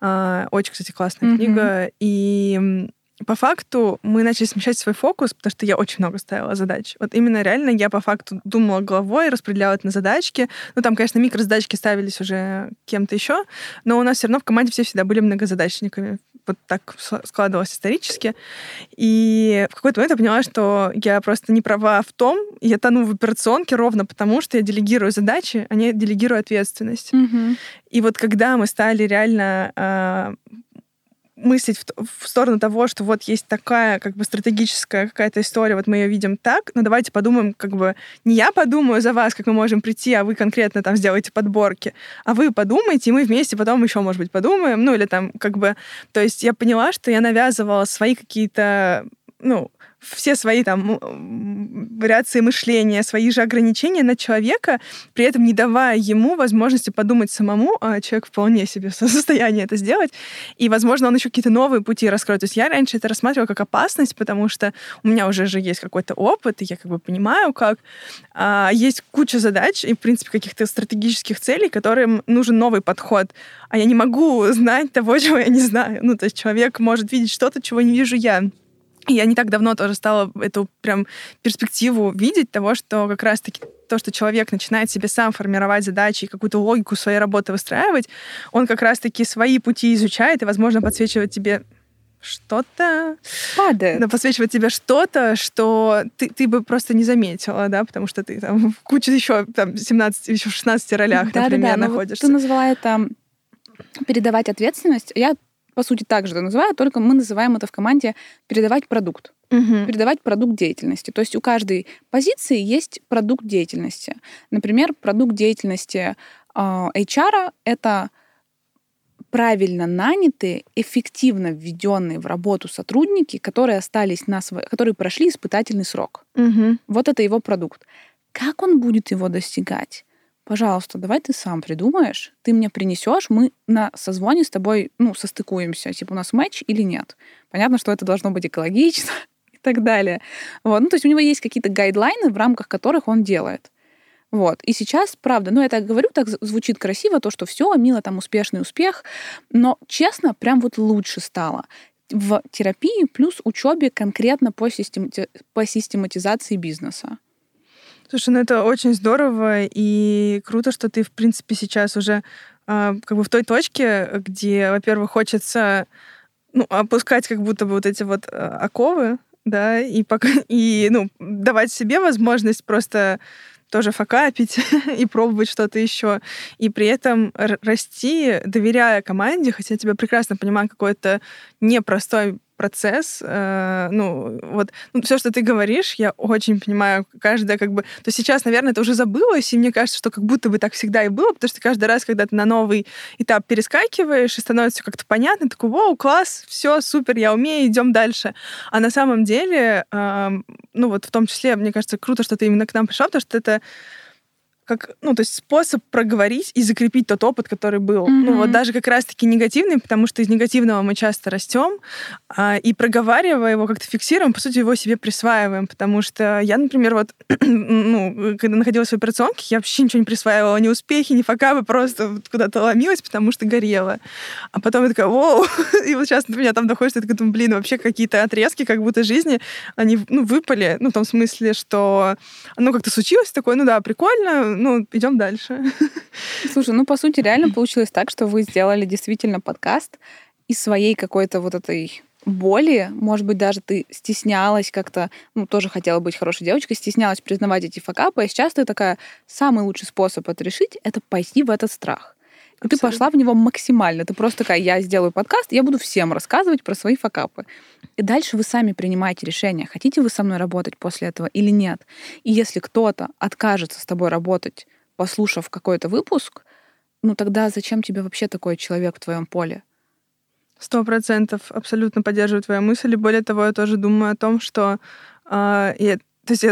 Очень, кстати, классная книга. И по факту мы начали смещать свой фокус, потому что я очень много ставила задач. Вот именно реально я по факту думала головой, распределяла это на задачки. Там, конечно, микрозадачки ставились уже кем-то еще, но у нас все равно в команде все всегда были многозадачниками. Вот так складывалось исторически. И в какой-то момент я поняла, что я просто не права в том, я тону в операционке ровно потому, что я делегирую задачи, а не делегирую ответственность. Mm-hmm. И вот когда мы стали реально... мыслить в сторону того, что вот есть такая как бы стратегическая какая-то история, вот мы ее видим так, но давайте подумаем, как бы не я подумаю за вас, как мы можем прийти, а вы конкретно там сделаете подборки, а вы подумайте, и мы вместе потом еще, может быть, подумаем, или там как бы... То есть я поняла, что я навязывала свои какие-то, все свои там вариации мышления, свои же ограничения на человека, при этом не давая ему возможности подумать самому, а человек вполне себе в состоянии это сделать, и, возможно, он еще какие-то новые пути раскроет. То есть я раньше это рассматривала как опасность, потому что у меня уже же есть какой-то опыт, и я как бы понимаю, как есть куча задач и, в принципе, каких-то стратегических целей, которым нужен новый подход, а я не могу знать того, чего я не знаю. То есть человек может видеть что-то, чего не вижу я. Я не так давно тоже стала эту прям перспективу видеть того, что как раз-таки то, что человек начинает себе сам формировать задачи и какую-то логику своей работы выстраивать, он как раз-таки свои пути изучает и, возможно, подсвечивает тебе что-то... Падает. Да, подсвечивает тебе что-то, что ты бы просто не заметила, да, потому что ты там в куче еще там, 17, еще в 16 ролях, да, например, да, находишься. Вот ты назвала это «передавать ответственность». Я по сути, так же это называю, только мы называем это в команде «передавать продукт». Угу. Передавать продукт деятельности. То есть у каждой позиции есть продукт деятельности. Например, продукт деятельности HR — это правильно нанятые, эффективно введенные в работу сотрудники, которые остались которые прошли испытательный срок. Угу. Вот это его продукт. Как он будет его достигать? Пожалуйста, давай ты сам придумаешь, ты мне принесешь, мы на созвоне с тобой, состыкуемся, у нас матч или нет. Понятно, что это должно быть экологично и так далее. Вот. То есть у него есть какие-то гайдлайны, в рамках которых он делает. Вот. И сейчас, правда, я так говорю, так звучит красиво, то, что все, Мила, там успешный успех, но, честно, прям лучше стало. В терапии плюс учебе конкретно по систематизации бизнеса. Слушай, это очень здорово и круто, что ты, в принципе, сейчас уже в той точке, где, во-первых, хочется опускать как будто бы вот эти вот оковы, да, и давать себе возможность просто тоже факапить и пробовать что-то еще, и при этом расти, доверяя команде, хотя я тебя прекрасно понимаю, какой-то непростой процесс, все, что ты говоришь, я очень понимаю, каждая то сейчас, наверное, это уже забылось, и мне кажется, что как будто бы так всегда и было, потому что каждый раз, когда ты на новый этап перескакиваешь, и становится все как-то понятно, такой, вау, класс, все, супер, я умею, идем дальше. А на самом деле, в том числе, мне кажется, круто, что ты именно к нам пришла, потому что это способ проговорить и закрепить тот опыт, который был. Mm-hmm. Даже как раз-таки негативный, потому что из негативного мы часто растем, и проговаривая его, как-то фиксируем, по сути, его себе присваиваем, потому что я, например, когда находилась в операционке, я вообще ничего не присваивала, ни успехи, ни факапы, просто куда-то ломилась, потому что горела. А потом я такая, воу, и сейчас до меня там доходит, что я такая, блин, вообще какие-то отрезки как будто жизни, они, выпали, в том смысле, что оно как-то случилось, такое, прикольно, идем дальше. Слушай, по сути, реально получилось так, что вы сделали действительно подкаст из своей какой-то этой боли. Может быть, даже ты стеснялась как-то, тоже хотела быть хорошей девочкой, стеснялась признавать эти факапы, а сейчас ты такая, самый лучший способ это решить, это пойти в этот страх. И ты пошла в него максимально. Ты просто такая, я сделаю подкаст, я буду всем рассказывать про свои факапы. И дальше вы сами принимаете решение, хотите вы со мной работать после этого или нет. И если кто-то откажется с тобой работать, послушав какой-то выпуск, тогда зачем тебе вообще такой человек в твоем поле? 100% абсолютно поддерживаю твою мысль. И более того, я тоже думаю о том, что... я,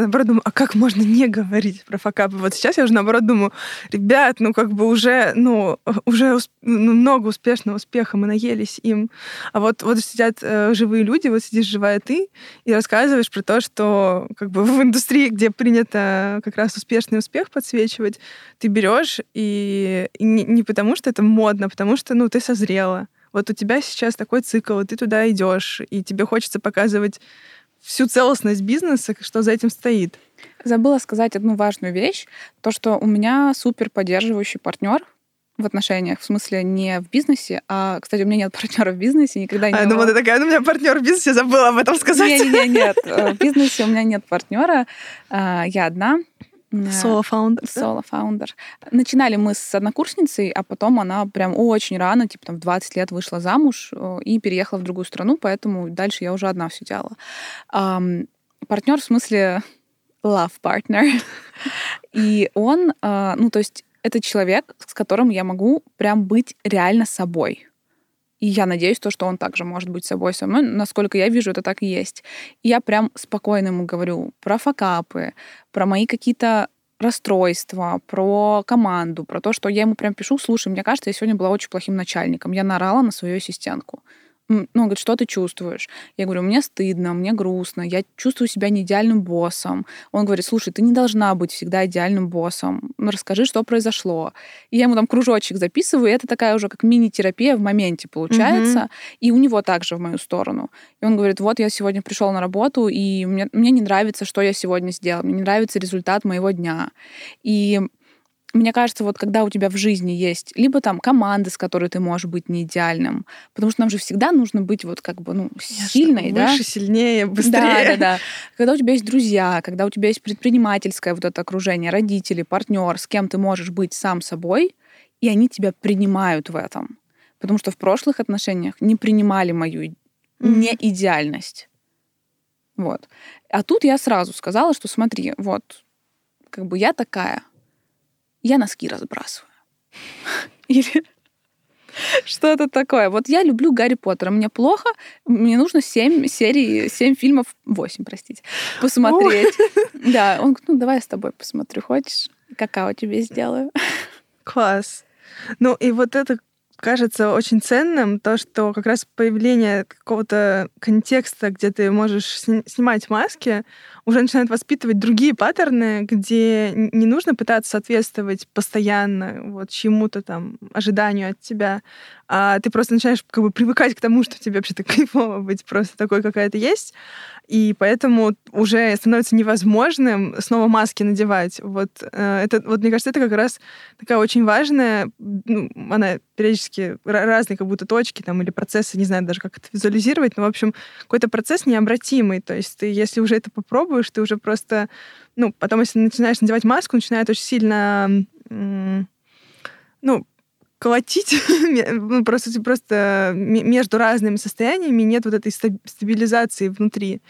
наоборот, думаю, а как можно не говорить про факапы? Сейчас я уже, наоборот, думаю, ребят, уже много успешного успеха, мы наелись им. А сидят живые люди, сидишь живая ты, и рассказываешь про то, что в индустрии, где принято как раз успешный успех подсвечивать, ты берешь и не потому, что это модно, а потому что, ты созрела. У тебя сейчас такой цикл, и ты туда идешь, и тебе хочется показывать всю целостность бизнеса, что за этим стоит. Забыла сказать одну важную вещь. То, что у меня супер поддерживающий партнер в отношениях. В смысле, не в бизнесе. А, кстати, у меня нет партнера в бизнесе. Никогда не было. Ты такая, у меня партнер в бизнесе, забыла об этом сказать. Нет. В бизнесе у меня нет партнера. Я одна. Соло-фаундер. Начинали мы с однокурсницей, а потом она прям очень рано, 20 лет вышла замуж и переехала в другую страну, поэтому дальше я уже одна все делала. Партнер в смысле love partner. И он, это человек, с которым я могу прям быть реально собой. И я надеюсь, что он также может быть собой со мной. Насколько я вижу, это так и есть. И я прям спокойно ему говорю про факапы, про мои какие-то расстройства, про команду, про то, что я ему прям пишу, слушай, мне кажется, я сегодня была очень плохим начальником. Я наорала на свою ассистентку. Он говорит, что ты чувствуешь? Я говорю, мне стыдно, мне грустно, я чувствую себя не идеальным боссом. Он говорит, слушай, ты не должна быть всегда идеальным боссом, расскажи, что произошло. И я ему кружочек записываю, и это такая уже как мини-терапия в моменте получается, и у него также в мою сторону. И он говорит, я сегодня пришел на работу, и мне не нравится, что я сегодня сделал, мне не нравится результат моего дня. И мне кажется, когда у тебя в жизни есть либо команда, с которой ты можешь быть не идеальным, потому что нам же всегда нужно быть сильной, да? Выше, сильнее, быстрее. Да. Когда у тебя есть друзья, когда у тебя есть предпринимательское это окружение, родители, партнер, с кем ты можешь быть сам собой, и они тебя принимают в этом. Потому что в прошлых отношениях не принимали мою неидеальность. А тут я сразу сказала, что смотри, я такая... я носки разбрасываю. Или что-то такое. Я люблю Гарри Поттера, мне плохо, мне нужно 8 фильмов посмотреть. Да, он говорит, давай я с тобой посмотрю, хочешь? Какао тебе сделаю. Класс. И это кажется очень ценным, то, что как раз появление какого-то контекста, где ты можешь снимать маски, уже начинает воспитывать другие паттерны, где не нужно пытаться соответствовать постоянно чему-то ожиданию от тебя, а ты просто начинаешь привыкать к тому, что тебе вообще-то кайфово быть просто такой, какая ты есть, и поэтому уже становится невозможным снова маски надевать. Это, мне кажется, это как раз такая очень важная, она периодически разные как будто точки или процессы, не знаю даже, как это визуализировать, но, в общем, какой-то процесс необратимый, то есть ты, если уже это попробуешь, ты уже просто... Потом, если начинаешь надевать маску, начинает очень сильно... колотить. Просто между разными состояниями нет вот этой стабилизации внутри.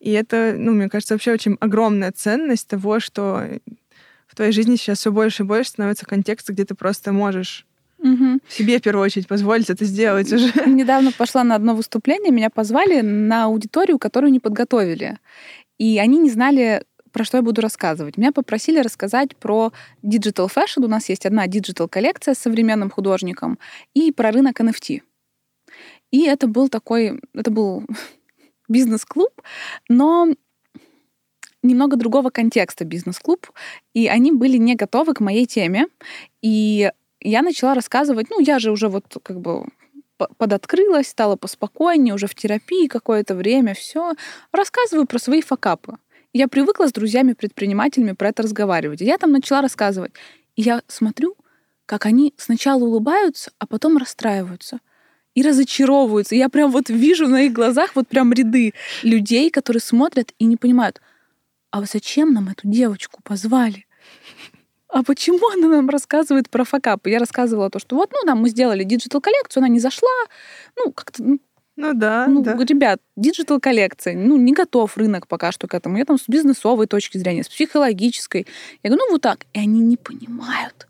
И это, мне кажется, вообще очень огромная ценность того, что в твоей жизни сейчас все больше и больше становится контекста, где ты просто можешь себе, в первую очередь, позволить это сделать уже. Недавно пошла на одно выступление, меня позвали на аудиторию, которую не подготовили. И они не знали, про что я буду рассказывать. Меня попросили рассказать про digital fashion. У нас есть одна digital-коллекция с современным художником и про рынок NFT. И это был бизнес-клуб, но немного другого контекста бизнес-клуб. И они были не готовы к моей теме. И я начала рассказывать, я же уже подоткрылась, стала поспокойнее, уже в терапии какое-то время, все. Рассказываю про свои факапы. Я привыкла с друзьями-предпринимателями про это разговаривать. И я там начала рассказывать. И я смотрю, как они сначала улыбаются, а потом расстраиваются. И разочаровываются. И я прям вижу на их глазах прям ряды людей, которые смотрят и не понимают, а зачем нам эту девочку позвали? А почему она нам рассказывает про факапы? Я рассказывала то, что мы сделали диджитал-коллекцию, она не зашла, да. Ребят, диджитал-коллекция, не готов рынок пока что к этому. Я с бизнесовой точки зрения, с психологической. Я говорю, так. И они не понимают,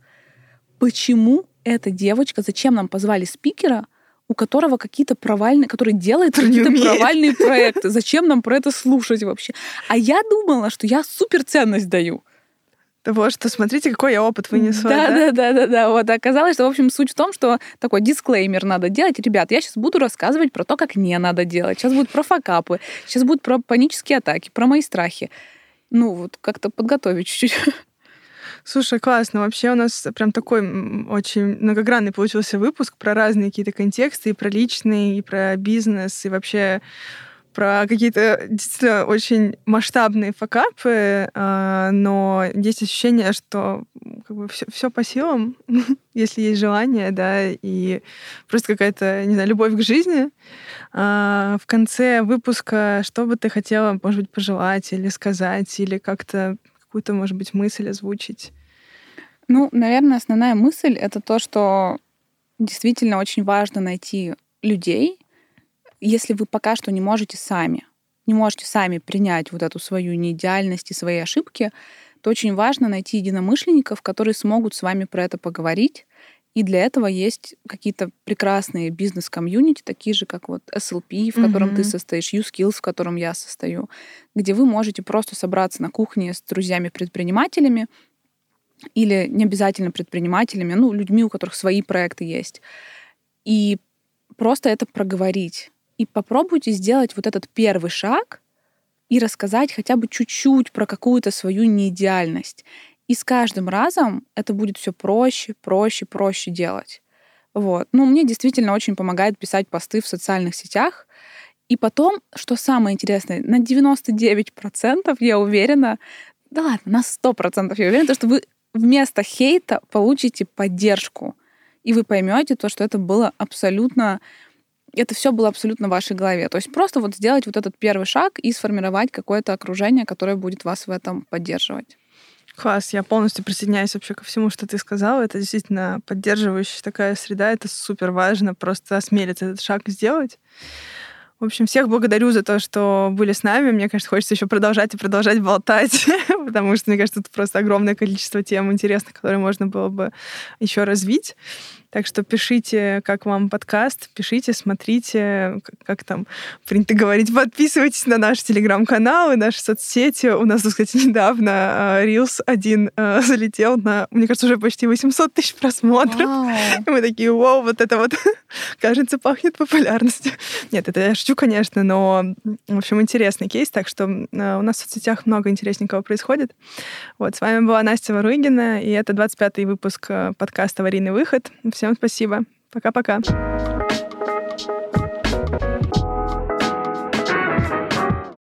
почему эта девочка, зачем нам позвали спикера, у которого который делает какие-то провальные проекты. Зачем нам про это слушать вообще? А я думала, что я суперценность даю. Того, что смотрите, какой я опыт вынесла. Да. Вот. Оказалось, что, суть в том, что такой дисклеймер надо делать. Ребят, я сейчас буду рассказывать про то, как не надо делать. Сейчас будут про факапы, сейчас будут про панические атаки, про мои страхи. Как-то подготовить чуть-чуть. Слушай, классно. Вообще у нас прям такой очень многогранный получился выпуск про разные какие-то контексты, и про личный, и про бизнес, и вообще про какие-то действительно очень масштабные факапы, но есть ощущение, что все по силам, если есть желание, да, и просто какая-то, любовь к жизни. В конце выпуска что бы ты хотела, может быть, пожелать или сказать, или как-то какую-то, может быть, мысль озвучить? Наверное, основная мысль — это то, что действительно очень важно найти людей, если вы пока что не можете сами принять эту свою неидеальность и свои ошибки, то очень важно найти единомышленников, которые смогут с вами про это поговорить. И для этого есть какие-то прекрасные бизнес-комьюнити, такие же, как SLP, в котором ты состоишь, U-Skills, в котором я состою, где вы можете просто собраться на кухне с друзьями-предпринимателями или не обязательно предпринимателями, людьми, у которых свои проекты есть. И просто это проговорить. И попробуйте сделать этот первый шаг и рассказать хотя бы чуть-чуть про какую-то свою неидеальность. И с каждым разом это будет все проще делать. Вот. Мне действительно очень помогает писать посты в социальных сетях. И потом, что самое интересное, на 99% я уверена, на 100% я уверена, что вы вместо хейта получите поддержку. И вы поймете то, что это все было абсолютно в вашей голове. То есть просто сделать этот первый шаг и сформировать какое-то окружение, которое будет вас в этом поддерживать. Класс, я полностью присоединяюсь вообще ко всему, что ты сказала. Это действительно поддерживающая такая среда, это супер важно, просто осмелиться этот шаг сделать. В общем, всех благодарю за то, что были с нами. Мне, конечно, хочется еще продолжать болтать, потому что, мне кажется, это просто огромное количество тем интересных, которые можно было бы еще развить. Так что пишите, как вам подкаст, пишите, смотрите, как там принято говорить, подписывайтесь на наш телеграм-канал и наши соцсети. У нас, кстати, недавно Reels 1 залетел на, мне кажется, уже почти 800 тысяч просмотров. Wow. И мы такие, вау, кажется, пахнет популярностью. Нет, это я шучу, конечно, но, в общем, интересный кейс, так что у нас в соцсетях много интересненького происходит. С вами была Настя Варлыгина, и это 25-й выпуск подкаста «Аварийный выход». Всем спасибо. Пока-пока.